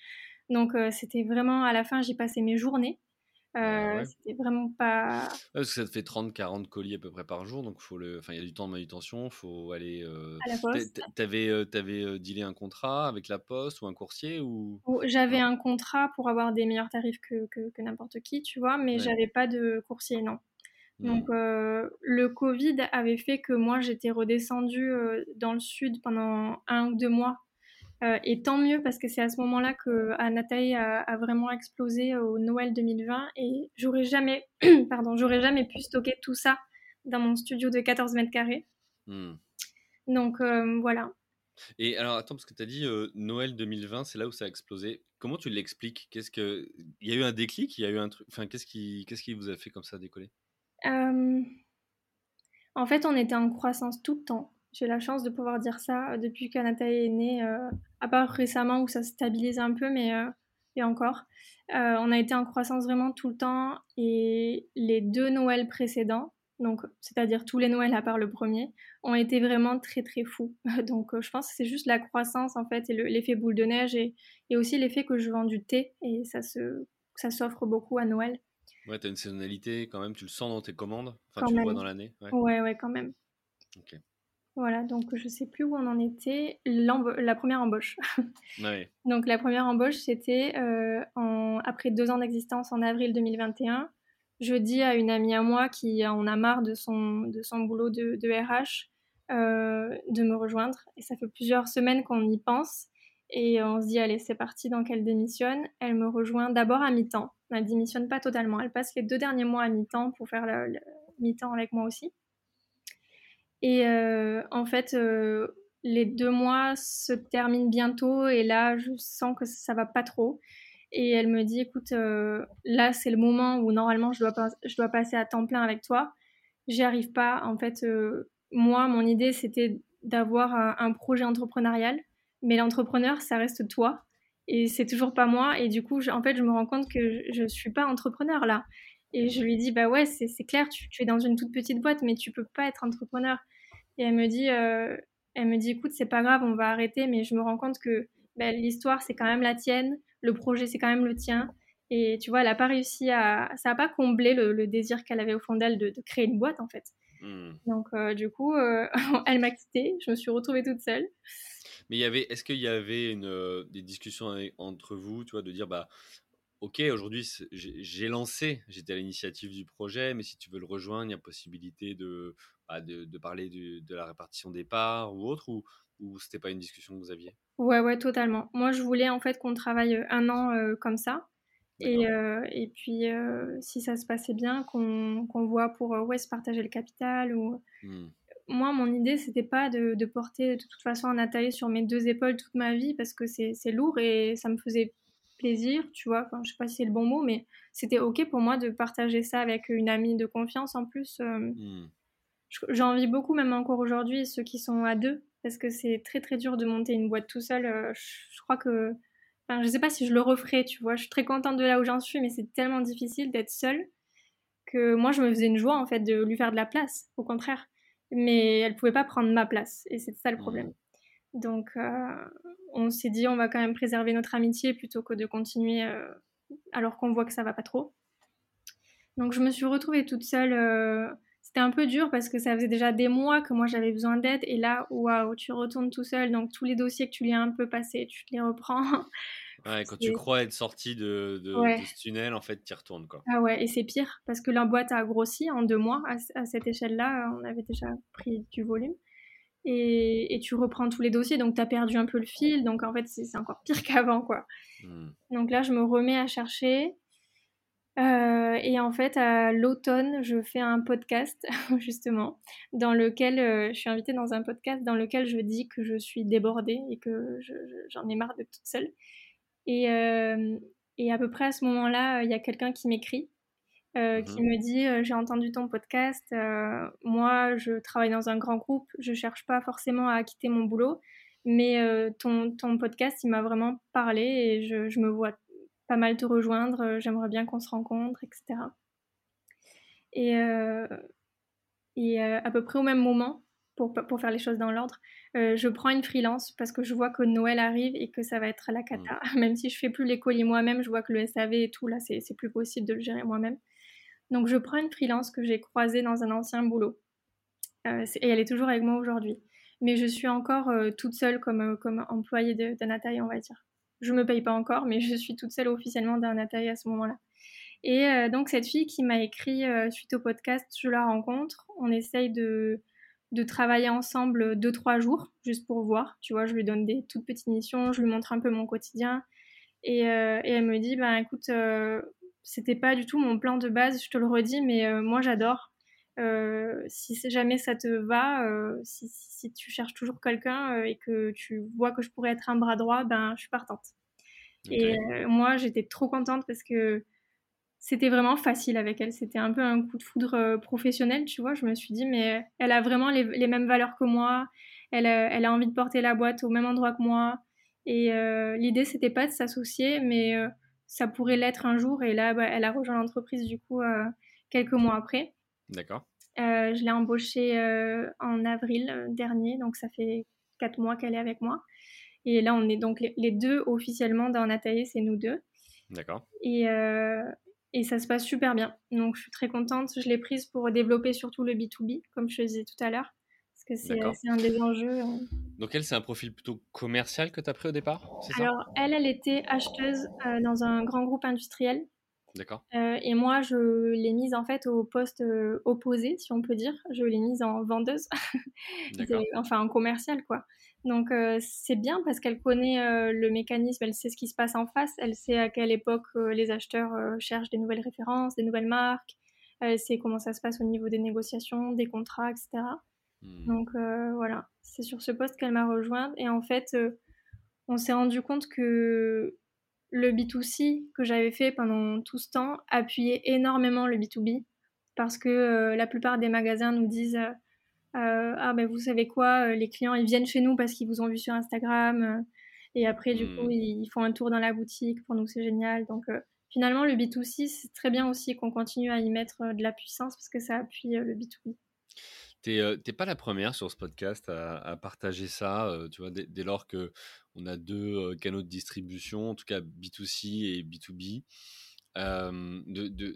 Donc, c'était vraiment à la fin, j'y passais mes journées. Ouais. C'était vraiment pas... Ouais, parce que ça te fait 30-40 colis à peu près par jour, donc il y a du temps de manutention, faut aller... À la poste. T'avais dealé un contrat avec la poste ou un coursier ou... J'avais un contrat pour avoir des meilleurs tarifs que n'importe qui, tu vois, mais j'avais pas de coursier, non. Donc le Covid avait fait que moi j'étais redescendue dans le sud pendant 1 ou 2 mois. Et tant mieux, parce que c'est à ce moment-là que Anataé a vraiment explosé au Noël 2020 et j'aurais jamais pu stocker tout ça dans mon studio de 14 mètres carrés. Donc voilà. Et alors attends, parce que tu as dit Noël 2020, c'est là où ça a explosé. Comment tu l'expliques? Il y a eu un déclic, il y a eu un truc, enfin qu'est-ce qui vous a fait comme ça décoller? En fait, on était en croissance tout le temps. J'ai la chance de pouvoir dire ça depuis qu'Anataé est née, à part récemment où ça se stabilise un peu, mais et encore. On a été en croissance vraiment tout le temps, et les 2 Noëls précédents, donc, c'est-à-dire tous les Noëls à part le premier, ont été vraiment très très fous. Donc je pense que c'est juste la croissance en fait, et l'effet boule de neige, et aussi l'effet que je vends du thé, et ça s'offre beaucoup à Noël. Ouais, t'as une saisonnalité quand même, tu le sens dans tes commandes, enfin quand tu le vois dans l'année. Ouais, quand même. Ok. Voilà, donc je ne sais plus où on en était. La première embauche. Ouais. Donc la première embauche, c'était après 2 ans d'existence en avril 2021. je dis à une amie à moi qui en a marre de son boulot de RH de me rejoindre. Et ça fait plusieurs semaines qu'on y pense. Et on se dit, allez, c'est parti, donc elle démissionne. Elle me rejoint d'abord à mi-temps. Elle ne démissionne pas totalement. Elle passe les 2 derniers mois à mi-temps pour faire le mi-temps avec moi aussi. Et en fait, les 2 mois se terminent bientôt. Et là, je sens que ça ne va pas trop. Et elle me dit, écoute, là, c'est le moment où normalement, je dois passer à temps plein avec toi. J'y arrive pas. En fait, moi, mon idée, c'était d'avoir un projet entrepreneurial. Mais l'entrepreneur, ça reste toi. Et c'est toujours pas moi. Et du coup, je me rends compte que je ne suis pas entrepreneur là. Et je lui dis, bah ouais, c'est clair, tu es dans une toute petite boîte, mais tu ne peux pas être entrepreneur. Et elle me dit, écoute, c'est pas grave, on va arrêter. Mais je me rends compte que l'histoire, c'est quand même la tienne. Le projet, c'est quand même le tien. Et tu vois, elle n'a pas réussi ça n'a pas comblé le désir qu'elle avait au fond d'elle de créer une boîte, en fait. Mmh. Donc, du coup, elle m'a quittée. Je me suis retrouvée toute seule. Mais est-ce qu'il y avait des discussions entre vous, tu vois, de dire, bah, ok, aujourd'hui, j'étais à l'initiative du projet, mais si tu veux le rejoindre, il y a possibilité de parler de la répartition des parts ou autre, ou c'était pas une discussion que vous aviez ? Ouais, totalement. Moi, je voulais en fait qu'on travaille 1 an comme ça. Et puis, si ça se passait bien, qu'on voit pour se partager le capital. Ou... Moi, mon idée, c'était pas de porter de toute façon un atelier sur mes 2 épaules toute ma vie parce que c'est lourd et ça me faisait plaisir, tu vois. Enfin, je sais pas si c'est le bon mot, mais c'était OK pour moi de partager ça avec une amie de confiance en plus. J'envie beaucoup, même encore aujourd'hui, ceux qui sont à 2. Parce que c'est très très dur de monter une boîte tout seul. Je crois que... Enfin, je sais pas si je le referais, tu vois. Je suis très contente de là où j'en suis, mais c'est tellement difficile d'être seule que moi, je me faisais une joie, en fait, de lui faire de la place, au contraire. Mais elle pouvait pas prendre ma place, et c'est ça le problème. Donc, on s'est dit, on va quand même préserver notre amitié plutôt que de continuer alors qu'on voit que ça va pas trop. Donc, je me suis retrouvée toute seule... C'était un peu dur parce que ça faisait déjà des mois que moi j'avais besoin d'aide et là, waouh, tu retournes tout seul, donc tous les dossiers que tu l'as un peu passés, tu te les reprends. Ouais, quand tu crois être sorti de ce tunnel, en fait, tu y retournes, quoi. Ah ouais, et c'est pire parce que la boîte a grossi en 2 mois à cette échelle-là, on avait déjà pris du volume et tu reprends tous les dossiers, donc tu as perdu un peu le fil, donc en fait, c'est encore pire qu'avant, quoi. Donc là, je me remets à chercher. Et en fait, à l'automne, je fais un podcast, justement, dans lequel je suis invitée dans un podcast dans lequel je dis que je suis débordée et que j'en ai marre d'être toute seule. Et à peu près à ce moment-là, il y a quelqu'un qui m'écrit, qui me dit « J'ai entendu ton podcast, moi, je travaille dans un grand groupe, je cherche pas forcément à quitter mon boulot, mais ton podcast, il m'a vraiment parlé et je me vois pas mal te rejoindre, j'aimerais bien qu'on se rencontre, etc. » Et à peu près au même moment, pour faire les choses dans l'ordre, je prends une freelance parce que je vois que Noël arrive et que ça va être la cata. Même si je fais plus les colis moi-même, je vois que le SAV et tout, là, c'est plus possible de le gérer moi-même. Donc, je prends une freelance que j'ai croisée dans un ancien boulot. Et elle est toujours avec moi aujourd'hui. Mais je suis encore toute seule comme employée d'Anataé, on va dire. Je ne me paye pas encore, mais je suis toute seule officiellement d'un atelier à ce moment-là. Et donc, cette fille qui m'a écrit suite au podcast, je la rencontre. On essaye de travailler ensemble 2-3 jours, juste pour voir. Tu vois, je lui donne des toutes petites missions, je lui montre un peu mon quotidien. Et elle me dit, écoute, c'était pas du tout mon plan de base, je te le redis, mais moi, j'adore. Si jamais ça te va, si tu cherches toujours quelqu'un et que tu vois que je pourrais être un bras droit, je suis partante. Okay. Et moi, j'étais trop contente parce que c'était vraiment facile avec elle. C'était un peu un coup de foudre professionnel, tu vois. Je me suis dit, mais elle a vraiment les mêmes valeurs que moi. Elle a envie de porter la boîte au même endroit que moi. Et l'idée, c'était pas de s'associer, mais ça pourrait l'être un jour. Et là, elle a rejoint l'entreprise du coup quelques mois après. D'accord. Je l'ai embauchée en avril dernier, donc ça fait 4 mois qu'elle est avec moi. Et là, on est donc les 2 officiellement dans Anataé, c'est nous 2. D'accord. Et ça se passe super bien. Donc, je suis très contente. Je l'ai prise pour développer surtout le B2B, comme je disais tout à l'heure, parce que c'est un des enjeux. Donc, elle, c'est un profil plutôt commercial que tu as pris au départ, c'est ça ? Alors, elle était acheteuse dans un grand groupe industriel. D'accord. Et moi, je l'ai mise en fait au poste opposé, si on peut dire. Je l'ai mise en vendeuse, enfin en commerciale, quoi. Donc, c'est bien parce qu'elle connaît le mécanisme, elle sait ce qui se passe en face, elle sait à quelle époque les acheteurs cherchent des nouvelles références, des nouvelles marques, elle sait comment ça se passe au niveau des négociations, des contrats, etc. Donc, voilà, c'est sur ce poste qu'elle m'a rejointe. Et en fait, on s'est rendu compte que le B2C que j'avais fait pendant tout ce temps appuyait énormément le B2B parce que la plupart des magasins nous disent ah ben vous savez quoi, les clients ils viennent chez nous parce qu'ils vous ont vu sur Instagram et après du coup ils font un tour dans la boutique, pour nous c'est génial. Donc finalement le B2C c'est très bien aussi qu'on continue à y mettre de la puissance parce que ça appuie le B2B. T'es pas la première sur ce podcast à partager ça, tu vois, dès lors qu'on a deux canaux de distribution, en tout cas B2C et B2B,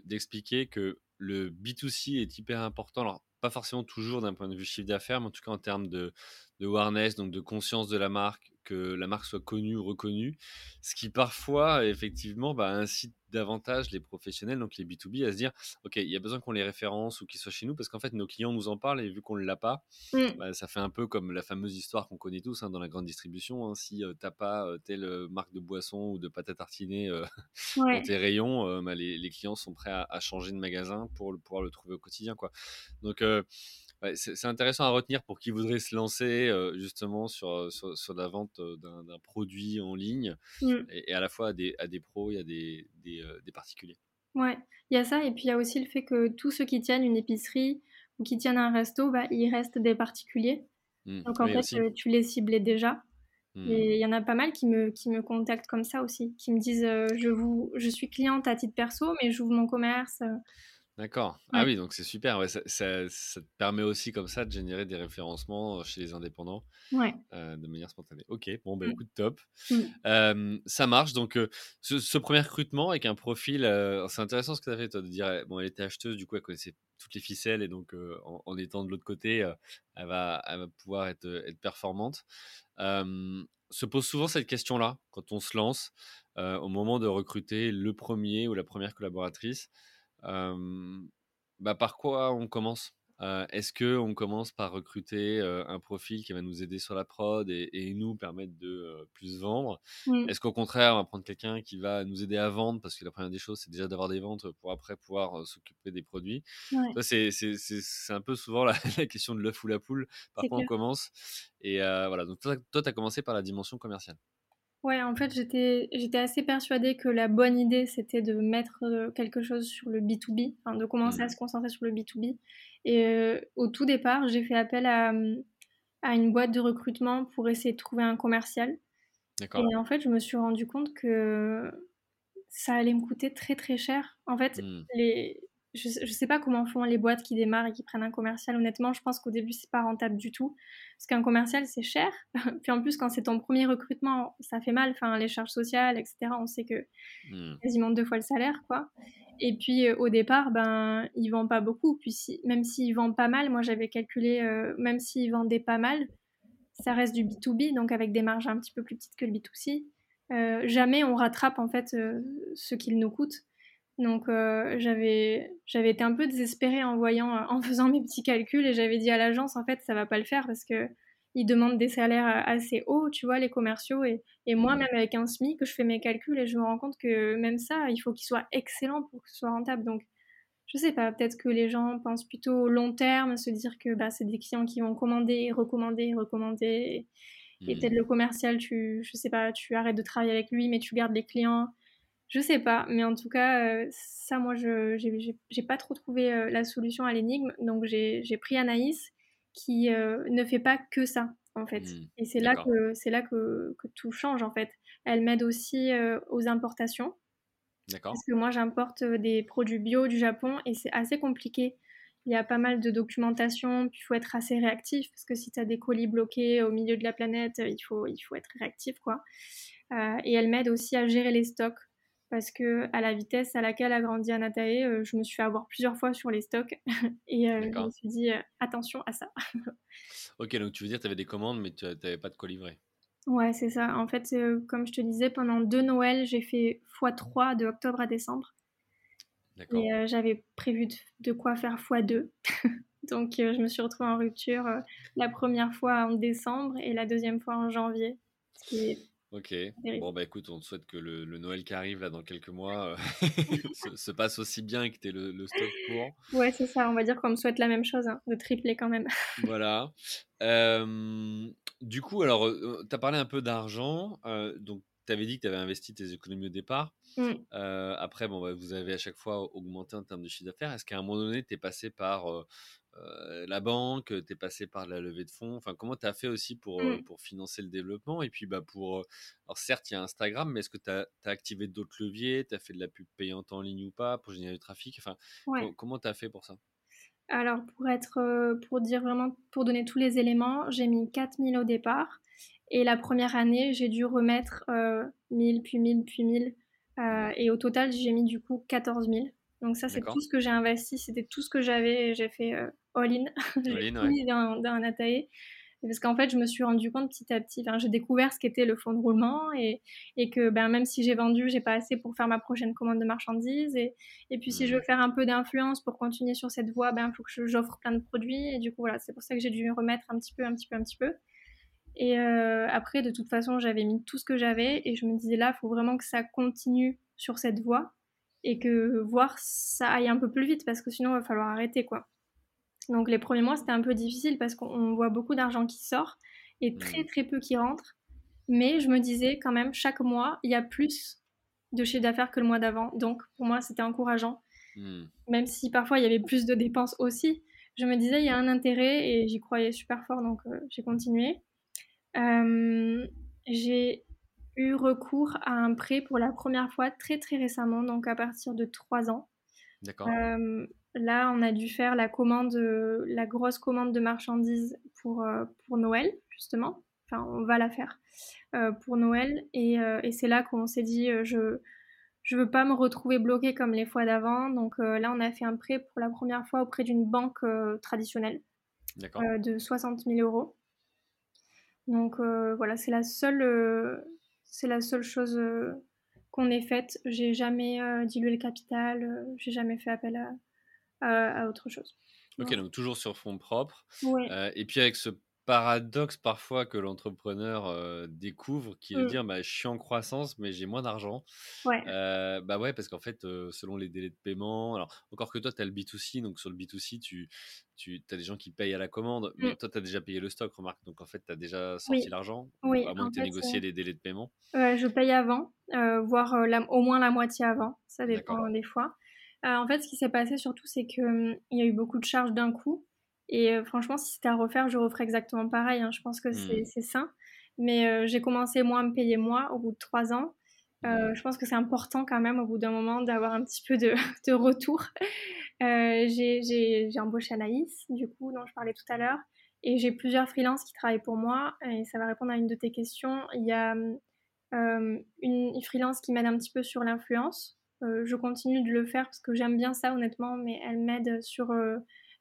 d'expliquer que le B2C est hyper important, alors pas forcément toujours d'un point de vue chiffre d'affaires, mais en tout cas en termes de awareness, donc de conscience de la marque, que la marque soit connue ou reconnue, ce qui parfois, effectivement, incite davantage les professionnels, donc les B2B, à se dire « Ok, il y a besoin qu'on les référence ou qu'ils soient chez nous parce qu'en fait, nos clients nous en parlent et vu qu'on ne l'a pas, ça fait un peu comme la fameuse histoire qu'on connaît tous dans la grande distribution. Si tu n'as pas telle marque de boisson ou de pâte à tartiner dans tes rayons, les clients sont prêts à changer de magasin pour pouvoir le trouver au quotidien. » Donc, c'est intéressant à retenir pour qui voudrait se lancer justement sur la vente d'un produit en ligne et à la fois à des pros et à des particuliers. Ouais, il y a ça et puis il y a aussi le fait que tous ceux qui tiennent une épicerie ou qui tiennent un resto, ils restent des particuliers. Donc en fait, tu les ciblais déjà. Et il y en a pas mal qui me contactent comme ça aussi, qui me disent je suis cliente à titre perso mais j'ouvre mon commerce. D'accord. Ouais. Ah oui, donc c'est super. Ouais, ça te permet aussi comme ça de générer des référencements chez les indépendants de manière spontanée. Ok, bon, écoute, top. Ça marche. Donc, ce premier recrutement avec un profil, c'est intéressant ce que tu as fait, toi, de dire, elle était acheteuse, du coup, elle connaissait toutes les ficelles et donc en étant de l'autre côté, elle va pouvoir être performante. Se pose souvent cette question-là quand on se lance au moment de recruter le premier ou la première collaboratrice. Par quoi on commence ? Est-ce qu'on commence par recruter un profil qui va nous aider sur la prod et nous permettre de plus vendre ? Est-ce qu'au contraire, on va prendre quelqu'un qui va nous aider à vendre ? Parce que la première des choses, c'est déjà d'avoir des ventes pour après pouvoir s'occuper des produits. Ouais. Ça, c'est un peu souvent la question de l'œuf ou la poule, par quoi on commence. Et voilà, donc toi, tu as commencé par la dimension commerciale. Ouais, en fait, j'étais assez persuadée que la bonne idée, c'était de mettre quelque chose sur le B2B, enfin, de commencer à se concentrer sur le B2B. Et au tout départ, j'ai fait appel à une boîte de recrutement pour essayer de trouver un commercial. D'accord. Et en fait, je me suis rendu compte que ça allait me coûter très, très cher. En fait, je sais pas comment font les boîtes qui démarrent et qui prennent un commercial. Honnêtement, je pense qu'au début, c'est pas rentable du tout. Parce qu'un commercial, c'est cher. Puis en plus, quand c'est ton premier recrutement, ça fait mal. Enfin, les charges sociales, etc. On sait que quasiment 2 fois le salaire, quoi. Et puis, au départ, ils vendent pas beaucoup. Puis même s'ils vendent pas mal, moi, j'avais calculé, même s'ils vendaient pas mal, ça reste du B2B, donc avec des marges un petit peu plus petites que le B2C. Jamais on rattrape, en fait, ce qu'ils nous coûtent. Donc j'avais été un peu désespérée en faisant mes petits calculs et j'avais dit à l'agence en fait ça va pas le faire parce que ils demandent des salaires assez hauts, tu vois, les commerciaux et moi même avec un SMIC je fais mes calculs et je me rends compte que même ça il faut qu'il soit excellent pour que ce soit rentable. Donc je sais pas, peut-être que les gens pensent plutôt au long terme, se dire que c'est des clients qui vont commander, recommander, recommander et peut-être le commercial tu arrêtes de travailler avec lui mais tu gardes les clients. Je sais pas, mais en tout cas, ça, moi, j'ai pas trop trouvé la solution à l'énigme. Donc, j'ai pris Anaïs qui ne fait pas que ça, en fait. Et c'est là que tout change, en fait. Elle m'aide aussi aux importations. D'accord. Parce que moi, j'importe des produits bio du Japon et c'est assez compliqué. Il y a pas mal de documentation, puis il faut être assez réactif parce que si tu as des colis bloqués au milieu de la planète, il faut être réactif, quoi. Et elle m'aide aussi à gérer les stocks. Parce que à la vitesse à laquelle a grandi Anataé, je me suis fait avoir plusieurs fois sur les stocks et je me suis dit attention à ça. Ok, donc tu veux dire tu avais des commandes mais tu n'avais pas de co-livré. Ouais, c'est ça. En fait, comme je te disais, pendant 2 Noëls, j'ai fait x3 de octobre à décembre. D'accord. Et j'avais prévu de quoi faire x2. Donc, je me suis retrouvée en rupture la première fois en décembre et la deuxième fois en janvier. Ok. Bon, bah écoute, on te souhaite que le Noël qui arrive là dans quelques mois se passe aussi bien et que tu aies le stock pour. Ouais, c'est ça. On va dire qu'on me souhaite la même chose, hein, de tripler quand même. Voilà. Du coup, alors, tu as parlé un peu d'argent. Donc, tu avais dit que tu avais investi tes économies au départ. Après, bon, bah, vous avez à chaque fois augmenté en termes de chiffre d'affaires. Est-ce qu'à un moment donné, tu es passé par la banque, tu es passé par la levée de fonds? Enfin, comment tu as fait aussi pour financer le développement? Et puis, bah, alors, certes, il y a Instagram, mais est-ce que tu as activé d'autres leviers? Tu as fait de la pub payante en ligne ou pas pour générer du trafic? Enfin, comment tu as fait pour ça? Alors, pour donner tous les éléments, j'ai mis 4 000 au départ. Et la première année, j'ai dû remettre 1 000, puis 1 000, puis 1 000. Et au total, j'ai mis du coup 14 000. Donc ça, c'est tout ce que j'ai investi. C'était tout ce que j'avais. Et j'ai fait all-in. J'ai tout mis dans Anataé. Parce qu'en fait, je me suis rendu compte petit à petit. J'ai découvert ce qu'était le fonds de roulement et que même si j'ai vendu, j'ai pas assez pour faire ma prochaine commande de marchandises. Et puis si je veux faire un peu d'influence pour continuer sur cette voie, il faut que j'offre plein de produits. Et du coup, voilà, c'est pour ça que j'ai dû remettre un petit peu, un petit peu, un petit peu. Et après, de toute façon, j'avais mis tout ce que j'avais et je me disais là, il faut vraiment que ça continue sur cette voie et que ça aille un peu plus vite parce que sinon, il va falloir arrêter, quoi. Donc, les premiers mois, c'était un peu difficile parce qu'on voit beaucoup d'argent qui sort et très, très peu qui rentre. Mais je me disais quand même, chaque mois, il y a plus de chiffre d'affaires que le mois d'avant. Donc, pour moi, c'était encourageant. Même si parfois, il y avait plus de dépenses aussi. Je me disais, il y a un intérêt et j'y croyais super fort, donc j'ai continué. J'ai eu recours à un prêt pour la première fois très très récemment, donc à partir de 3 ans. D'accord. Là, on a dû faire la grosse commande de marchandises pour Noël, justement. Enfin, on va la faire pour Noël. Et c'est là qu'on s'est dit, je veux pas me retrouver bloquée comme les fois d'avant. Donc là, on a fait un prêt pour la première fois auprès d'une banque traditionnelle de 60 000 euros. Donc voilà, c'est la seule chose qu'on ait faite. J'ai jamais dilué le capital, j'ai jamais fait appel à autre chose. Ok, donc toujours sur fonds propres. Ouais. Et puis avec ce paradoxe parfois que l'entrepreneur découvre, qui veut dire je suis en croissance mais j'ai moins d'argent. Ouais. Parce qu'en fait selon les délais de paiement, alors encore que toi tu as le B2C, donc sur le B2C tu as des gens qui payent à la commande, mais toi tu as déjà payé le stock, remarque, donc en fait tu as déjà sorti l'argent, à moins que tu aies négocié les délais de paiement. Je paye avant, voire au moins la moitié avant, ça dépend des fois. En fait, ce qui s'est passé surtout, c'est qu'il y a eu beaucoup de charges d'un coup. Et franchement, si c'était à refaire, je referais exactement pareil, hein. Je pense que c'est sain. Mais j'ai commencé, moi, à me payer, moi, au bout de 3 ans. Je pense que c'est important quand même, au bout d'un moment, d'avoir un petit peu de retour. J'ai embauché Anaïs, du coup, dont je parlais tout à l'heure. Et j'ai plusieurs freelances qui travaillent pour moi. Et ça va répondre à une de tes questions. Il y a une freelance qui m'aide un petit peu sur l'influence. Je continue de le faire parce que j'aime bien ça, honnêtement. Mais elle m'aide sur...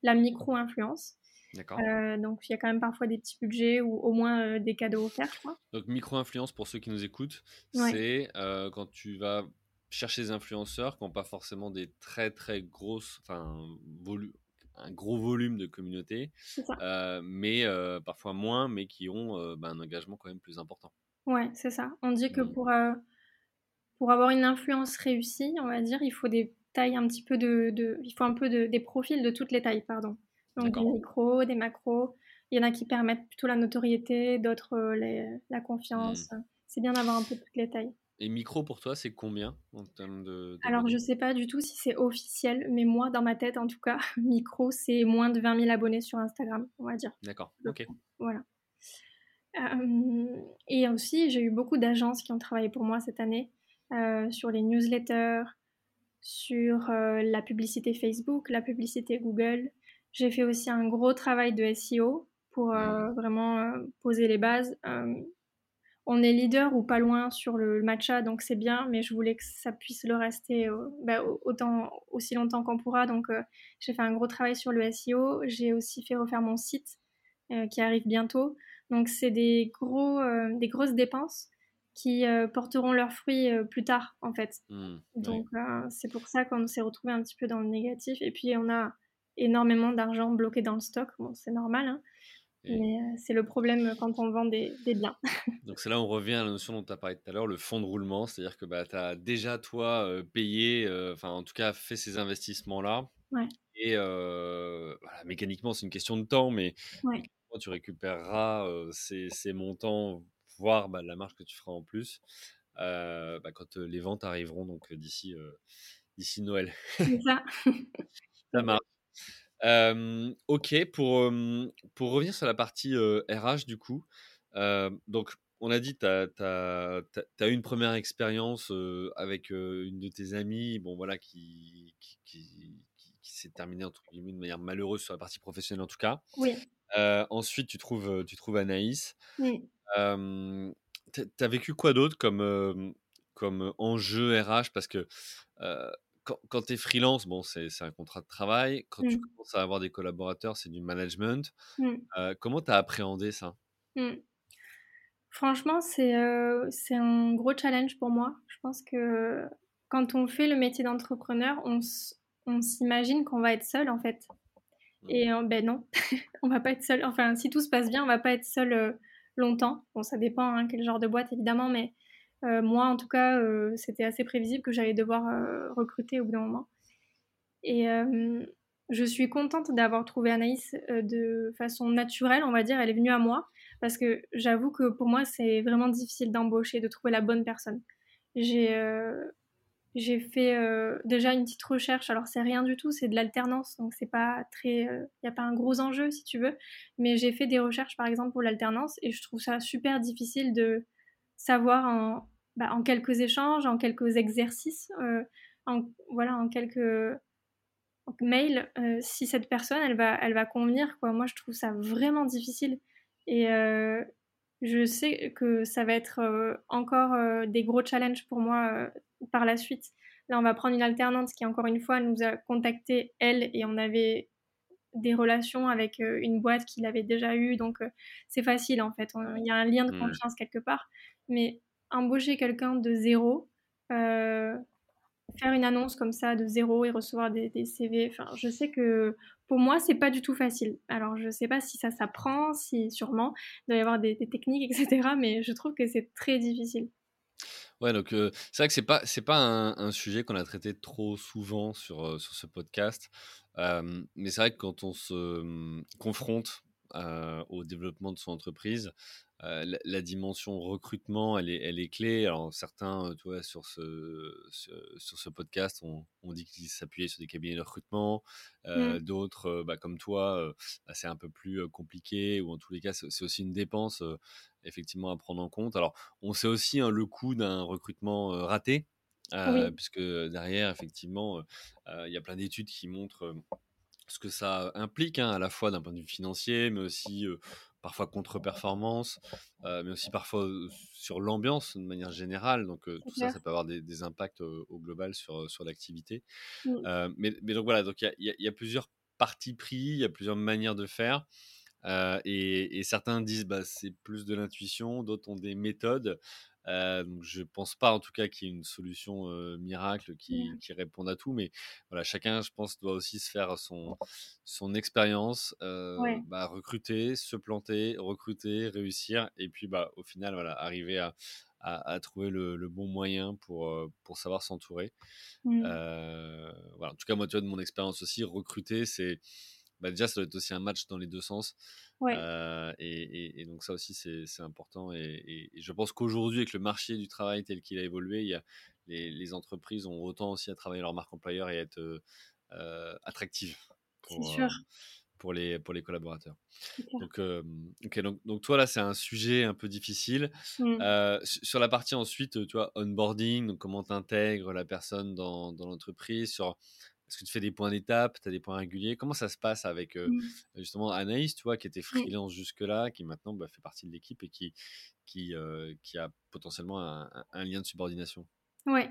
la micro-influence. D'accord. Donc, il y a quand même parfois des petits budgets ou au moins des cadeaux offerts, je crois. Donc, micro-influence, pour ceux qui nous écoutent, c'est quand tu vas chercher des influenceurs qui n'ont pas forcément des très, très grosses... Enfin, un gros volume de communauté, mais parfois moins, mais qui ont un engagement quand même plus important. Ouais, c'est ça. On dit que pour avoir une influence réussie, on va dire, il faut des... taille un petit peu il faut un peu des profils de toutes les tailles, pardon. Donc des micros, des macros, il y en a qui permettent plutôt la notoriété, d'autres la confiance. C'est bien d'avoir un peu toutes les tailles. Et micro pour toi, c'est combien en termes de... Alors je sais pas du tout si c'est officiel, mais moi dans ma tête en tout cas, micro c'est moins de 20 000 abonnés sur Instagram, on va dire. D'accord, ok. Voilà. Et aussi j'ai eu beaucoup d'agences qui ont travaillé pour moi cette année sur les newsletters, sur la publicité Facebook, la publicité Google. J'ai fait aussi un gros travail de SEO pour vraiment poser les bases. On est leader ou pas loin sur le matcha, donc c'est bien, mais je voulais que ça puisse le rester aussi longtemps qu'on pourra. Donc j'ai fait un gros travail sur le SEO. J'ai aussi fait refaire mon site qui arrive bientôt. Donc c'est des grosses dépenses. qui porteront leurs fruits plus tard, en fait. Donc, c'est pour ça qu'on s'est retrouvé un petit peu dans le négatif. Et puis, on a énormément d'argent bloqué dans le stock. Bon, c'est normal, hein, mais c'est le problème quand on vend des biens. Donc, c'est là où on revient à la notion dont tu as parlé tout à l'heure, le fonds de roulement. C'est-à-dire que bah, tu as déjà, toi, payé, enfin, en tout cas, fait ces investissements-là. Ouais. Et voilà, mécaniquement, c'est une question de temps, mais tu récupéreras ces montants, voire la marge que tu feras en plus quand les ventes arriveront, donc d'ici Noël. C'est ça. Ça marche. Ok, pour revenir sur la partie RH du coup, donc on a dit t'as eu une première expérience avec une de tes amies, bon voilà, qui s'est terminée entre guillemets de manière malheureuse sur la partie professionnelle en tout cas. Oui. Ensuite, tu trouves Anaïs. Oui. T'as vécu quoi d'autre comme enjeu RH, parce que quand t'es freelance, bon, c'est un contrat de travail. Quand tu commences à avoir des collaborateurs, c'est du management. Comment t'as appréhendé ça? Franchement, c'est un gros challenge pour moi. Je pense que quand on fait le métier d'entrepreneur, on s'imagine qu'on va être seul, en fait. Et ben non, on va pas être seul. Enfin, si tout se passe bien, on va pas être seul longtemps. Bon, ça dépend quel genre de boîte, évidemment, mais moi, en tout cas, c'était assez prévisible que j'allais devoir recruter au bout d'un moment. Et je suis contente d'avoir trouvé Anaïs de façon naturelle, on va dire. Elle est venue à moi parce que j'avoue que pour moi, c'est vraiment difficile d'embaucher, de trouver la bonne personne. J'ai fait déjà une petite recherche, alors c'est rien du tout, c'est de l'alternance, donc c'est pas très, y a pas un gros enjeu si tu veux, mais j'ai fait des recherches par exemple pour l'alternance et je trouve ça super difficile de savoir en quelques échanges, en quelques exercices, en quelques mails, si cette personne elle va convenir, quoi. Moi je trouve ça vraiment difficile et je sais que ça va être encore des gros challenges pour moi par la suite. Là, on va prendre une alternante qui, encore une fois, nous a contacté, elle, et on avait des relations avec une boîte qu'il avait déjà eue, donc c'est facile, en fait. Il y a un lien de confiance quelque part. Mais embaucher quelqu'un de zéro, faire une annonce comme ça de zéro et recevoir des CV, enfin, je sais que pour moi, c'est pas du tout facile. Alors, je sais pas si ça s'apprend, si sûrement, il doit y avoir des techniques, etc. Mais je trouve que c'est très difficile. Ouais, donc c'est vrai que c'est pas un sujet qu'on a traité trop souvent sur ce podcast, mais c'est vrai que quand on se confronte au développement de son entreprise, la dimension recrutement, elle est clé. Alors certains, tu vois, sur ce podcast, on dit qu'ils s'appuyaient sur des cabinets de recrutement, d'autres, comme toi, c'est un peu plus compliqué, ou en tous les cas, c'est aussi une dépense effectivement à prendre en compte. Alors, on sait aussi le coût d'un recrutement raté, puisque derrière, effectivement, il y a plein d'études qui montrent ce que ça implique, à la fois d'un point de vue financier, mais aussi parfois contre-performance, mais aussi parfois sur l'ambiance de manière générale. Donc, tout ça, ça peut avoir des impacts au global sur l'activité. Mais donc, voilà, donc il y a plusieurs partis pris, il y a plusieurs manières de faire. Et certains disent c'est plus de l'intuition, d'autres ont des méthodes. Donc je pense pas en tout cas qu'il y ait une solution miracle qui réponde à tout, mais voilà, chacun je pense doit aussi se faire son expérience, recruter, se planter, recruter, réussir, et puis au final voilà, arriver à trouver le bon moyen pour savoir s'entourer. Voilà, en tout cas moi, tu vois, de mon expérience aussi, recruter c'est déjà, ça doit être aussi un match dans les deux sens. Ouais. Et donc, ça aussi, c'est important. Et je pense qu'aujourd'hui, avec le marché du travail tel qu'il a évolué, les entreprises ont autant aussi à travailler leur marque employeur et à être attractives pour les collaborateurs. Donc, toi, là, c'est un sujet un peu difficile. Sur la partie ensuite, tu vois, onboarding, donc comment tu intègres la personne dans l'entreprise, est-ce que tu fais des points d'étape, tu as des points réguliers? Comment ça se passe avec justement Anaïs, tu vois, qui était freelance jusque-là, qui maintenant fait partie de l'équipe et qui a potentiellement un lien de subordination? Oui.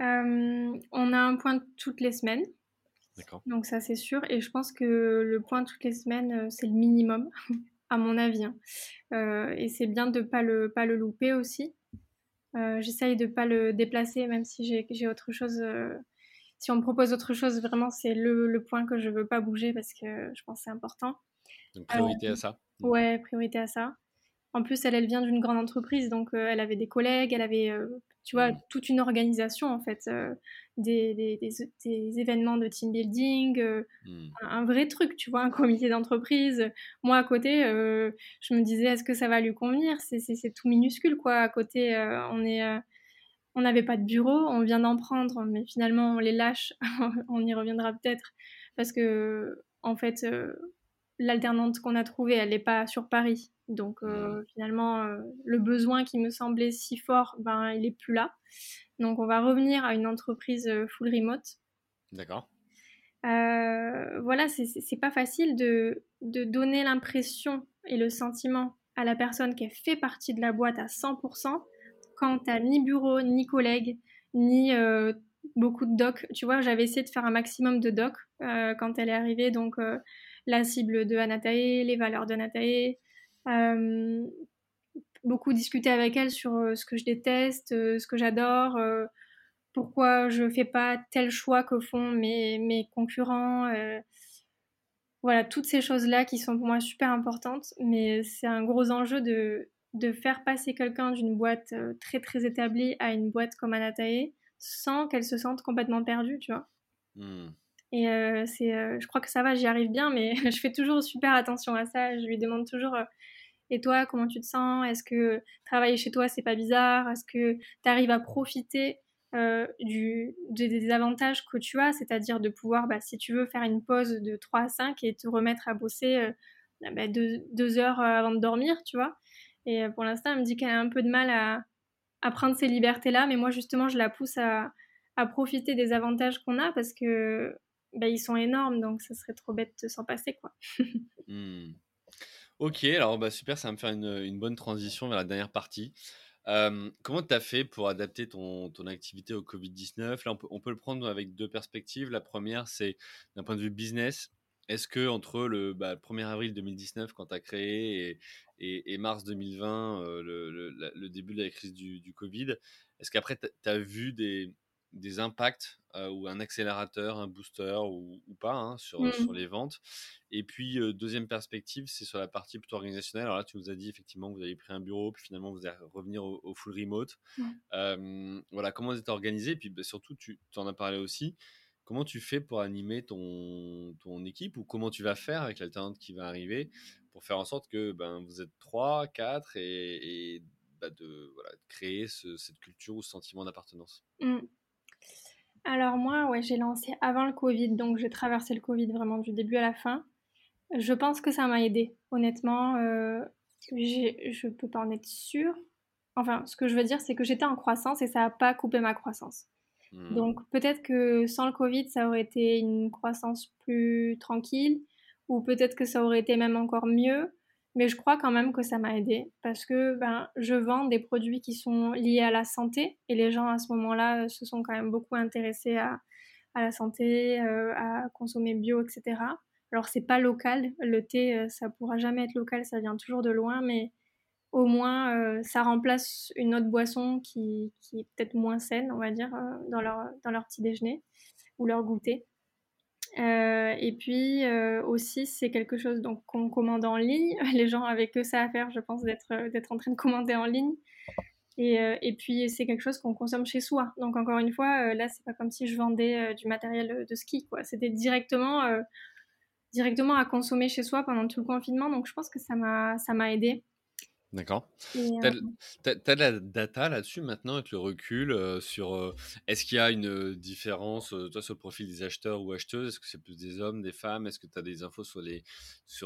On a un point toutes les semaines. D'accord. Donc ça, c'est sûr. Et je pense que le point toutes les semaines, c'est le minimum, à mon avis. Et c'est bien de ne pas le louper aussi. J'essaye de ne pas le déplacer, même si j'ai autre chose. Si on me propose autre chose, vraiment, c'est le point que je ne veux pas bouger parce que je pense que c'est important. Donc, priorité à ça. Ouais, priorité à ça. En plus, elle vient d'une grande entreprise, donc elle avait des collègues, elle avait, tu vois, toute une organisation, en fait, des événements de team building, un vrai truc, tu vois, un comité d'entreprise. Moi, à côté, je me disais, est-ce que ça va lui convenir ? C'est tout minuscule, quoi. À côté, on n'avait pas de bureau, on vient d'en prendre, mais finalement, on les lâche. On y reviendra peut-être, parce que, en fait... l'alternante qu'on a trouvée, elle n'est pas sur Paris. Donc, finalement, le besoin qui me semblait si fort, ben, il n'est plus là. Donc, on va revenir à une entreprise full remote. D'accord. Voilà, c'est pas facile de donner l'impression et le sentiment à la personne qu'elle fait partie de la boîte à 100% quand tu n'as ni bureau, ni collègue, ni beaucoup de docs. Tu vois, j'avais essayé de faire un maximum de docs quand elle est arrivée. Donc, la cible de Anataé, les valeurs d'Anataé, beaucoup discuter avec elle sur ce que je déteste, ce que j'adore, pourquoi je ne fais pas tel choix que font mes concurrents. Voilà, toutes ces choses-là qui sont pour moi super importantes, mais c'est un gros enjeu de faire passer quelqu'un d'une boîte très très établie à une boîte comme Anataé sans qu'elle se sente complètement perdue, tu vois. Et je crois que ça va, j'y arrive bien, mais je fais toujours super attention à ça. Je lui demande toujours et toi, comment tu te sens ? Est-ce que travailler chez toi, c'est pas bizarre ? Est-ce que tu arrives à profiter des avantages que tu as ? C'est-à-dire de pouvoir, si tu veux, faire une pause de 3 à 5 et te remettre à bosser 2 heures avant de dormir, tu vois ? Et pour l'instant, elle me dit qu'elle a un peu de mal à prendre ces libertés-là, mais moi, justement, je la pousse à profiter des avantages qu'on a parce que. Ils sont énormes, donc ça serait trop bête de s'en passer, quoi. Ok, alors super, ça va me faire une bonne transition vers la dernière partie. Comment tu as fait pour adapter ton activité au Covid-19 ? Là, on peut le prendre avec 2 perspectives. La première, c'est d'un point de vue business. Est-ce que entre le 1er avril 2019, quand tu as créé, et mars 2020, le début de la crise du Covid, est-ce qu'après, tu as vu des impacts ou un accélérateur, un booster ou pas sur les ventes. Et puis, deuxième perspective, c'est sur la partie plutôt organisationnelle. Alors là, tu nous as dit, effectivement, vous avez pris un bureau, puis finalement, vous allez revenir au full remote. Voilà, comment vous êtes organisé ? Et puis, surtout, tu en as parlé aussi. Comment tu fais pour animer ton équipe ou comment tu vas faire avec l'alternante qui va arriver pour faire en sorte que vous êtes 3, 4 et de créer cette culture ou ce sentiment d'appartenance ? Alors moi, j'ai lancé avant le Covid, donc j'ai traversé le Covid vraiment du début à la fin. Je pense que ça m'a aidée, honnêtement. Je ne peux pas en être sûre. Enfin, ce que je veux dire, c'est que j'étais en croissance et ça n'a pas coupé ma croissance. Donc peut-être que sans le Covid, ça aurait été une croissance plus tranquille ou peut-être que ça aurait été même encore mieux. Mais je crois quand même que ça m'a aidée parce que je vends des produits qui sont liés à la santé et les gens à ce moment-là se sont quand même beaucoup intéressés à la santé, à consommer bio, etc. Alors c'est pas local, le thé ça pourra jamais être local, ça vient toujours de loin, mais au moins ça remplace une autre boisson qui est peut-être moins saine, on va dire, dans leur petit déjeuner ou leur goûter. Et puis aussi c'est quelque chose donc, qu'on commande en ligne, les gens avaient que ça à faire je pense d'être en train de commander en ligne et puis c'est quelque chose qu'on consomme chez soi, donc encore une fois là c'est pas comme si je vendais du matériel de ski quoi, c'était directement à consommer chez soi pendant tout le confinement, donc je pense que ça m'a aidée. D'accord. T'as de la data là-dessus maintenant avec le recul sur est-ce qu'il y a une différence toi sur le profil des acheteurs ou acheteuses, est-ce que c'est plus des hommes, des femmes, est-ce que t'as des infos sur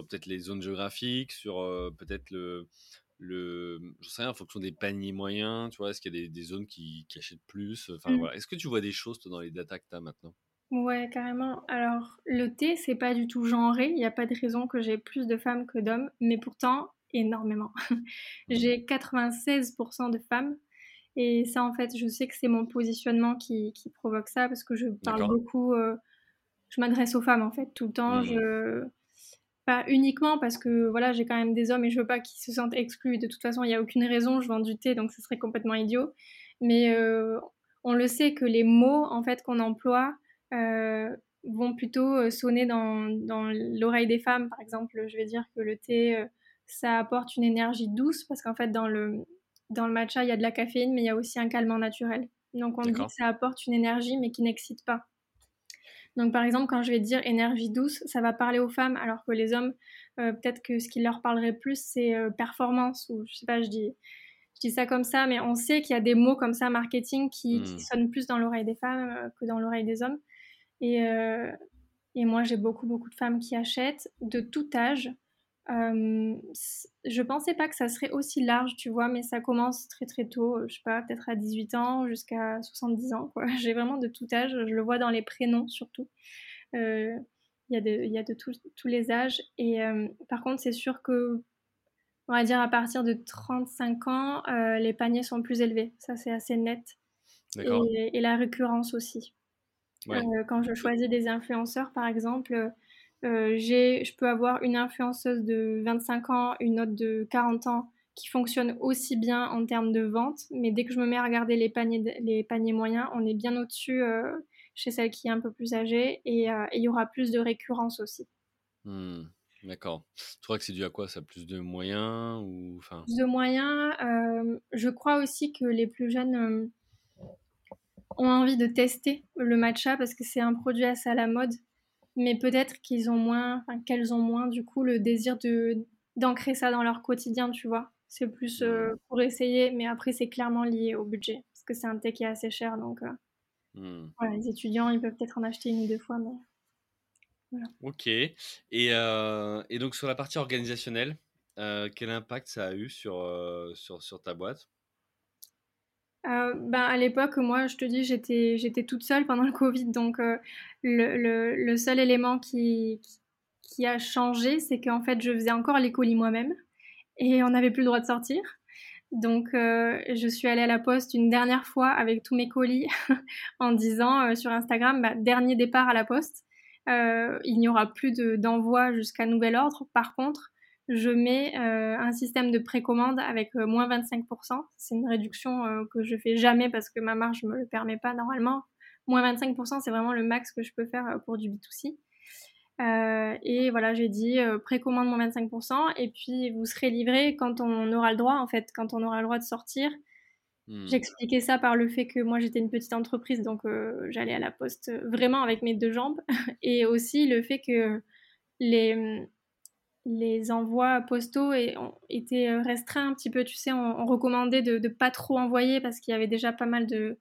peut-être les zones géographiques, sur peut-être j'en sais rien, en fonction des paniers moyens, tu vois, est-ce qu'il y a des zones qui achètent plus, voilà. Est-ce que tu vois des choses toi, dans les data que t'as maintenant ? Ouais, carrément. Alors le thé c'est pas du tout genré, il n'y a pas de raison que j'ai plus de femmes que d'hommes, mais pourtant énormément. J'ai 96% de femmes et ça en fait je sais que c'est mon positionnement qui provoque ça parce que je parle beaucoup, je m'adresse aux femmes en fait tout le temps, pas uniquement parce que voilà, j'ai quand même des hommes et je veux pas qu'ils se sentent exclus. De toute façon, il n'y a aucune raison, je vends du thé, donc ce serait complètement idiot. Mais on le sait que les mots en fait, qu'on emploie vont plutôt sonner dans l'oreille des femmes. Par exemple, je vais dire que le thé, ça apporte une énergie douce parce qu'en fait, dans le matcha, il y a de la caféine, mais il y a aussi un calmant naturel. Donc, on D'accord. dit que ça apporte une énergie, mais qui n'excite pas. Donc, par exemple, quand je vais dire énergie douce, ça va parler aux femmes, alors que les hommes, peut-être que ce qui leur parlerait plus, c'est performance, ou je sais pas, je dis ça comme ça, mais on sait qu'il y a des mots comme ça, marketing, qui sonnent plus dans l'oreille des femmes que dans l'oreille des hommes. Et moi, j'ai beaucoup, beaucoup de femmes qui achètent de tout âge. Je pensais pas que ça serait aussi large, tu vois, mais ça commence très très tôt, je sais pas, peut-être à 18 ans jusqu'à 70 ans, quoi. J'ai vraiment de tout âge, je le vois dans les prénoms surtout. Il y a de tous les âges. Et par contre, c'est sûr que, on va dire, à partir de 35 ans, les paniers sont plus élevés. Ça, c'est assez net. D'accord. Et la récurrence aussi. Ouais. Quand je choisis des influenceurs, par exemple, je peux avoir une influenceuse de 25 ans, une autre de 40 ans qui fonctionne aussi bien en termes de vente, mais dès que je me mets à regarder les paniers moyens, on est bien au-dessus chez celle qui est un peu plus âgée et il y aura plus de récurrence aussi. D'accord. Tu crois que c'est dû à quoi ça? Plus de moyens ou... enfin... Plus de moyens. Je crois aussi que les plus jeunes... ont envie de tester le matcha parce que c'est un produit assez à la mode, mais peut-être qu'elles ont moins du coup le désir d'ancrer ça dans leur quotidien, tu vois. C'est plus pour essayer, mais après c'est clairement lié au budget parce que c'est un thé qui est assez cher, donc voilà, les étudiants ils peuvent peut-être en acheter une ou deux fois, mais voilà. Ok. Et donc sur la partie organisationnelle, quel impact ça a eu sur ta boîte? À l'époque, moi, je te dis, j'étais toute seule pendant le Covid, donc le seul élément qui a changé, c'est qu'en fait, je faisais encore les colis moi-même et on n'avait plus le droit de sortir. Donc, je suis allée à la poste une dernière fois avec tous mes colis en disant sur Instagram, dernier départ à la poste, il n'y aura plus d'envoi jusqu'à nouvel ordre. Par contre, je mets un système de précommande avec moins 25%. C'est une réduction que je fais jamais parce que ma marge ne me le permet pas normalement. Moins 25%, c'est vraiment le max que je peux faire pour du B2C. Et voilà, j'ai dit précommande moins 25% et puis vous serez livré quand on aura le droit, en fait, quand on aura le droit de sortir. J'expliquais ça par le fait que moi j'étais une petite entreprise, donc j'allais à la poste vraiment avec mes deux jambes et aussi le fait que les envois postaux étaient restreints un petit peu, tu sais, on recommandait de ne pas trop envoyer parce qu'il y avait déjà pas mal de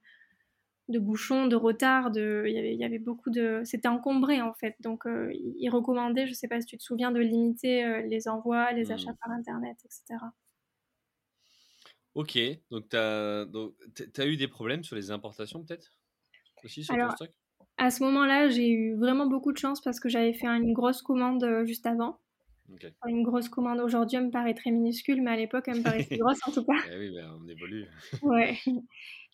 bouchons, de retards, il y avait beaucoup de... C'était encombré en fait, donc ils recommandaient, je ne sais pas si tu te souviens, de limiter les envois, les achats par internet, etc. Ok, donc tu as eu des problèmes sur les importations peut-être aussi sur ton stock? À ce moment-là, j'ai eu vraiment beaucoup de chance parce que j'avais fait une grosse commande juste avant. Okay. Une grosse commande aujourd'hui, elle me paraît très minuscule, mais à l'époque, elle me paraissait grosse en tout cas. Eh oui, on évolue. Ouais.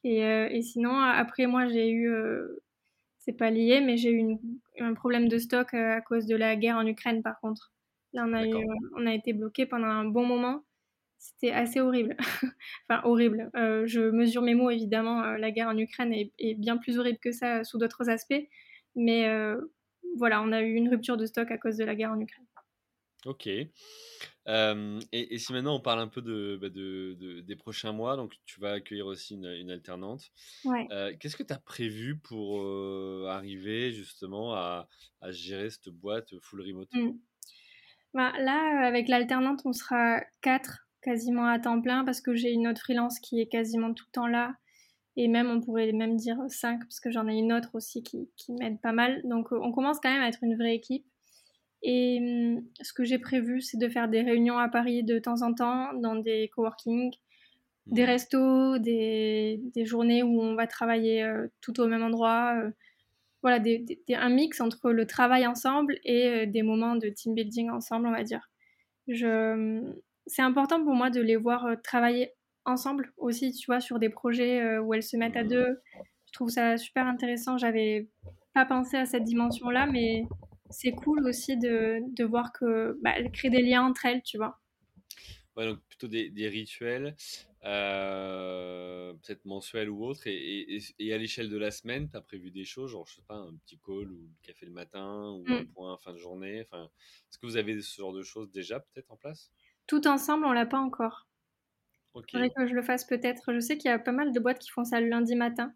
Et sinon, après, moi, j'ai eu, c'est pas lié, mais j'ai eu un problème de stock à cause de la guerre en Ukraine, par contre. Là, on a été bloqués pendant un bon moment. C'était assez horrible. Enfin, horrible. Je mesure mes mots, évidemment. La guerre en Ukraine est bien plus horrible que ça sous d'autres aspects. Mais voilà, on a eu une rupture de stock à cause de la guerre en Ukraine. Ok. Et si maintenant on parle un peu des prochains mois, donc tu vas accueillir aussi une alternante. Ouais. Qu'est-ce que tu as prévu pour arriver justement à gérer cette boîte full remote? Là, avec l'alternante, on sera 4 quasiment à temps plein parce que j'ai une autre freelance qui est quasiment tout le temps là. Et même, on pourrait même dire 5 parce que j'en ai une autre aussi qui m'aide pas mal. Donc, on commence quand même à être une vraie équipe. Et ce que j'ai prévu, c'est de faire des réunions à Paris de temps en temps, dans des coworking, des restos, des journées où on va travailler tout au même endroit. Voilà, un mix entre le travail ensemble et des moments de team building ensemble, on va dire. C'est important pour moi de les voir travailler ensemble aussi, tu vois, sur des projets où elles se mettent à deux. Je trouve ça super intéressant. J'avais pas pensé à cette dimension-là, mais... c'est cool aussi de voir que elles créent des liens entre elles, tu vois. Ouais, donc plutôt des rituels, peut-être mensuels ou autres, et à l'échelle de la semaine, tu as prévu des choses, genre, je sais pas, un petit call ou le café le matin, ou un point fin de journée. Enfin, est-ce que vous avez ce genre de choses déjà peut-être en place? Tout ensemble, on l'a pas encore. Okay. Faudrait que je le fasse peut-être. Je sais qu'il y a pas mal de boîtes qui font ça le lundi matin.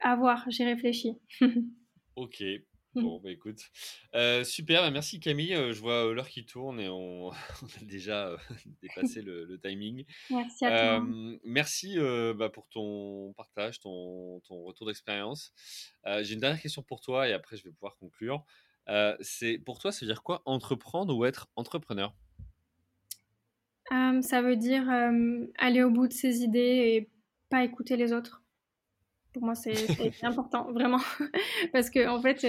À voir, j'y réfléchis. Ok. Bon, bah écoute, super, bah merci Camille, je vois l'heure qui tourne et on a déjà dépassé le timing. Merci à toi. Merci pour ton partage, ton retour d'expérience. J'ai une dernière question pour toi et après je vais pouvoir conclure. C'est, pour toi, ça veut dire quoi, entreprendre ou être entrepreneur ? Ça veut dire aller au bout de ses idées et pas écouter les autres. Pour moi, c'est important, vraiment. Parce que, en fait,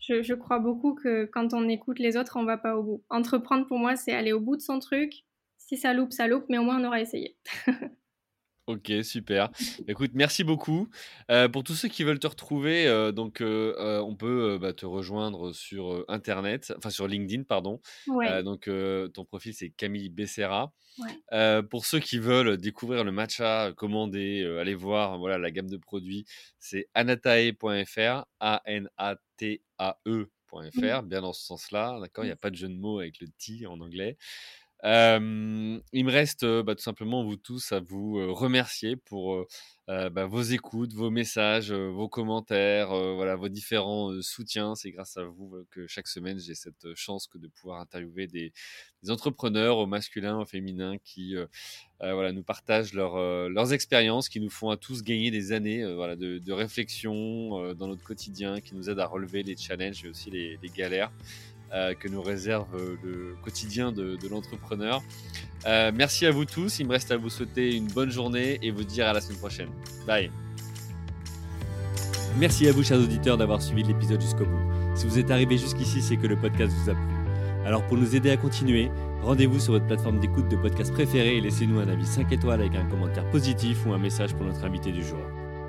je crois beaucoup que quand on écoute les autres, on ne va pas au bout. Entreprendre, pour moi, c'est aller au bout de son truc. Si ça loupe, ça loupe, mais au moins, on aura essayé. Ok, super. Écoute, merci beaucoup. Pour tous ceux qui veulent te retrouver, on peut te rejoindre sur Internet, enfin sur LinkedIn, pardon. Ouais. Ton profil, c'est Camille Becerra. Ouais. Pour ceux qui veulent découvrir le matcha, commander, aller voir voilà, la gamme de produits, c'est anatae.fr, ANATAE.fr, bien dans ce sens-là. D'accord, il n'y a pas de jeu de mots avec le T en anglais. Il me reste tout simplement vous tous à vous remercier pour vos écoutes, vos messages, vos commentaires, vos différents soutiens. C'est grâce à vous que chaque semaine j'ai cette chance que de pouvoir interviewer des entrepreneurs au masculin, au féminin qui nous partagent leurs expériences, qui nous font à tous gagner des années de réflexion dans notre quotidien, qui nous aident à relever les challenges et aussi les galères. Que nous réserve le quotidien de l'entrepreneur. Merci à vous tous. Il me reste à vous souhaiter une bonne journée et vous dire à la semaine prochaine. Bye. Merci à vous, chers auditeurs, d'avoir suivi l'épisode jusqu'au bout. Si vous êtes arrivé jusqu'ici, c'est que le podcast vous a plu. Alors, pour nous aider à continuer, rendez-vous sur votre plateforme d'écoute de podcast préférée et laissez-nous un avis 5 étoiles avec un commentaire positif ou un message pour notre invité du jour.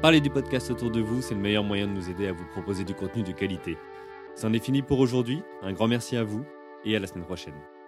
Parlez du podcast autour de vous, c'est le meilleur moyen de nous aider à vous proposer du contenu de qualité. C'en est fini pour aujourd'hui, un grand merci à vous et à la semaine prochaine.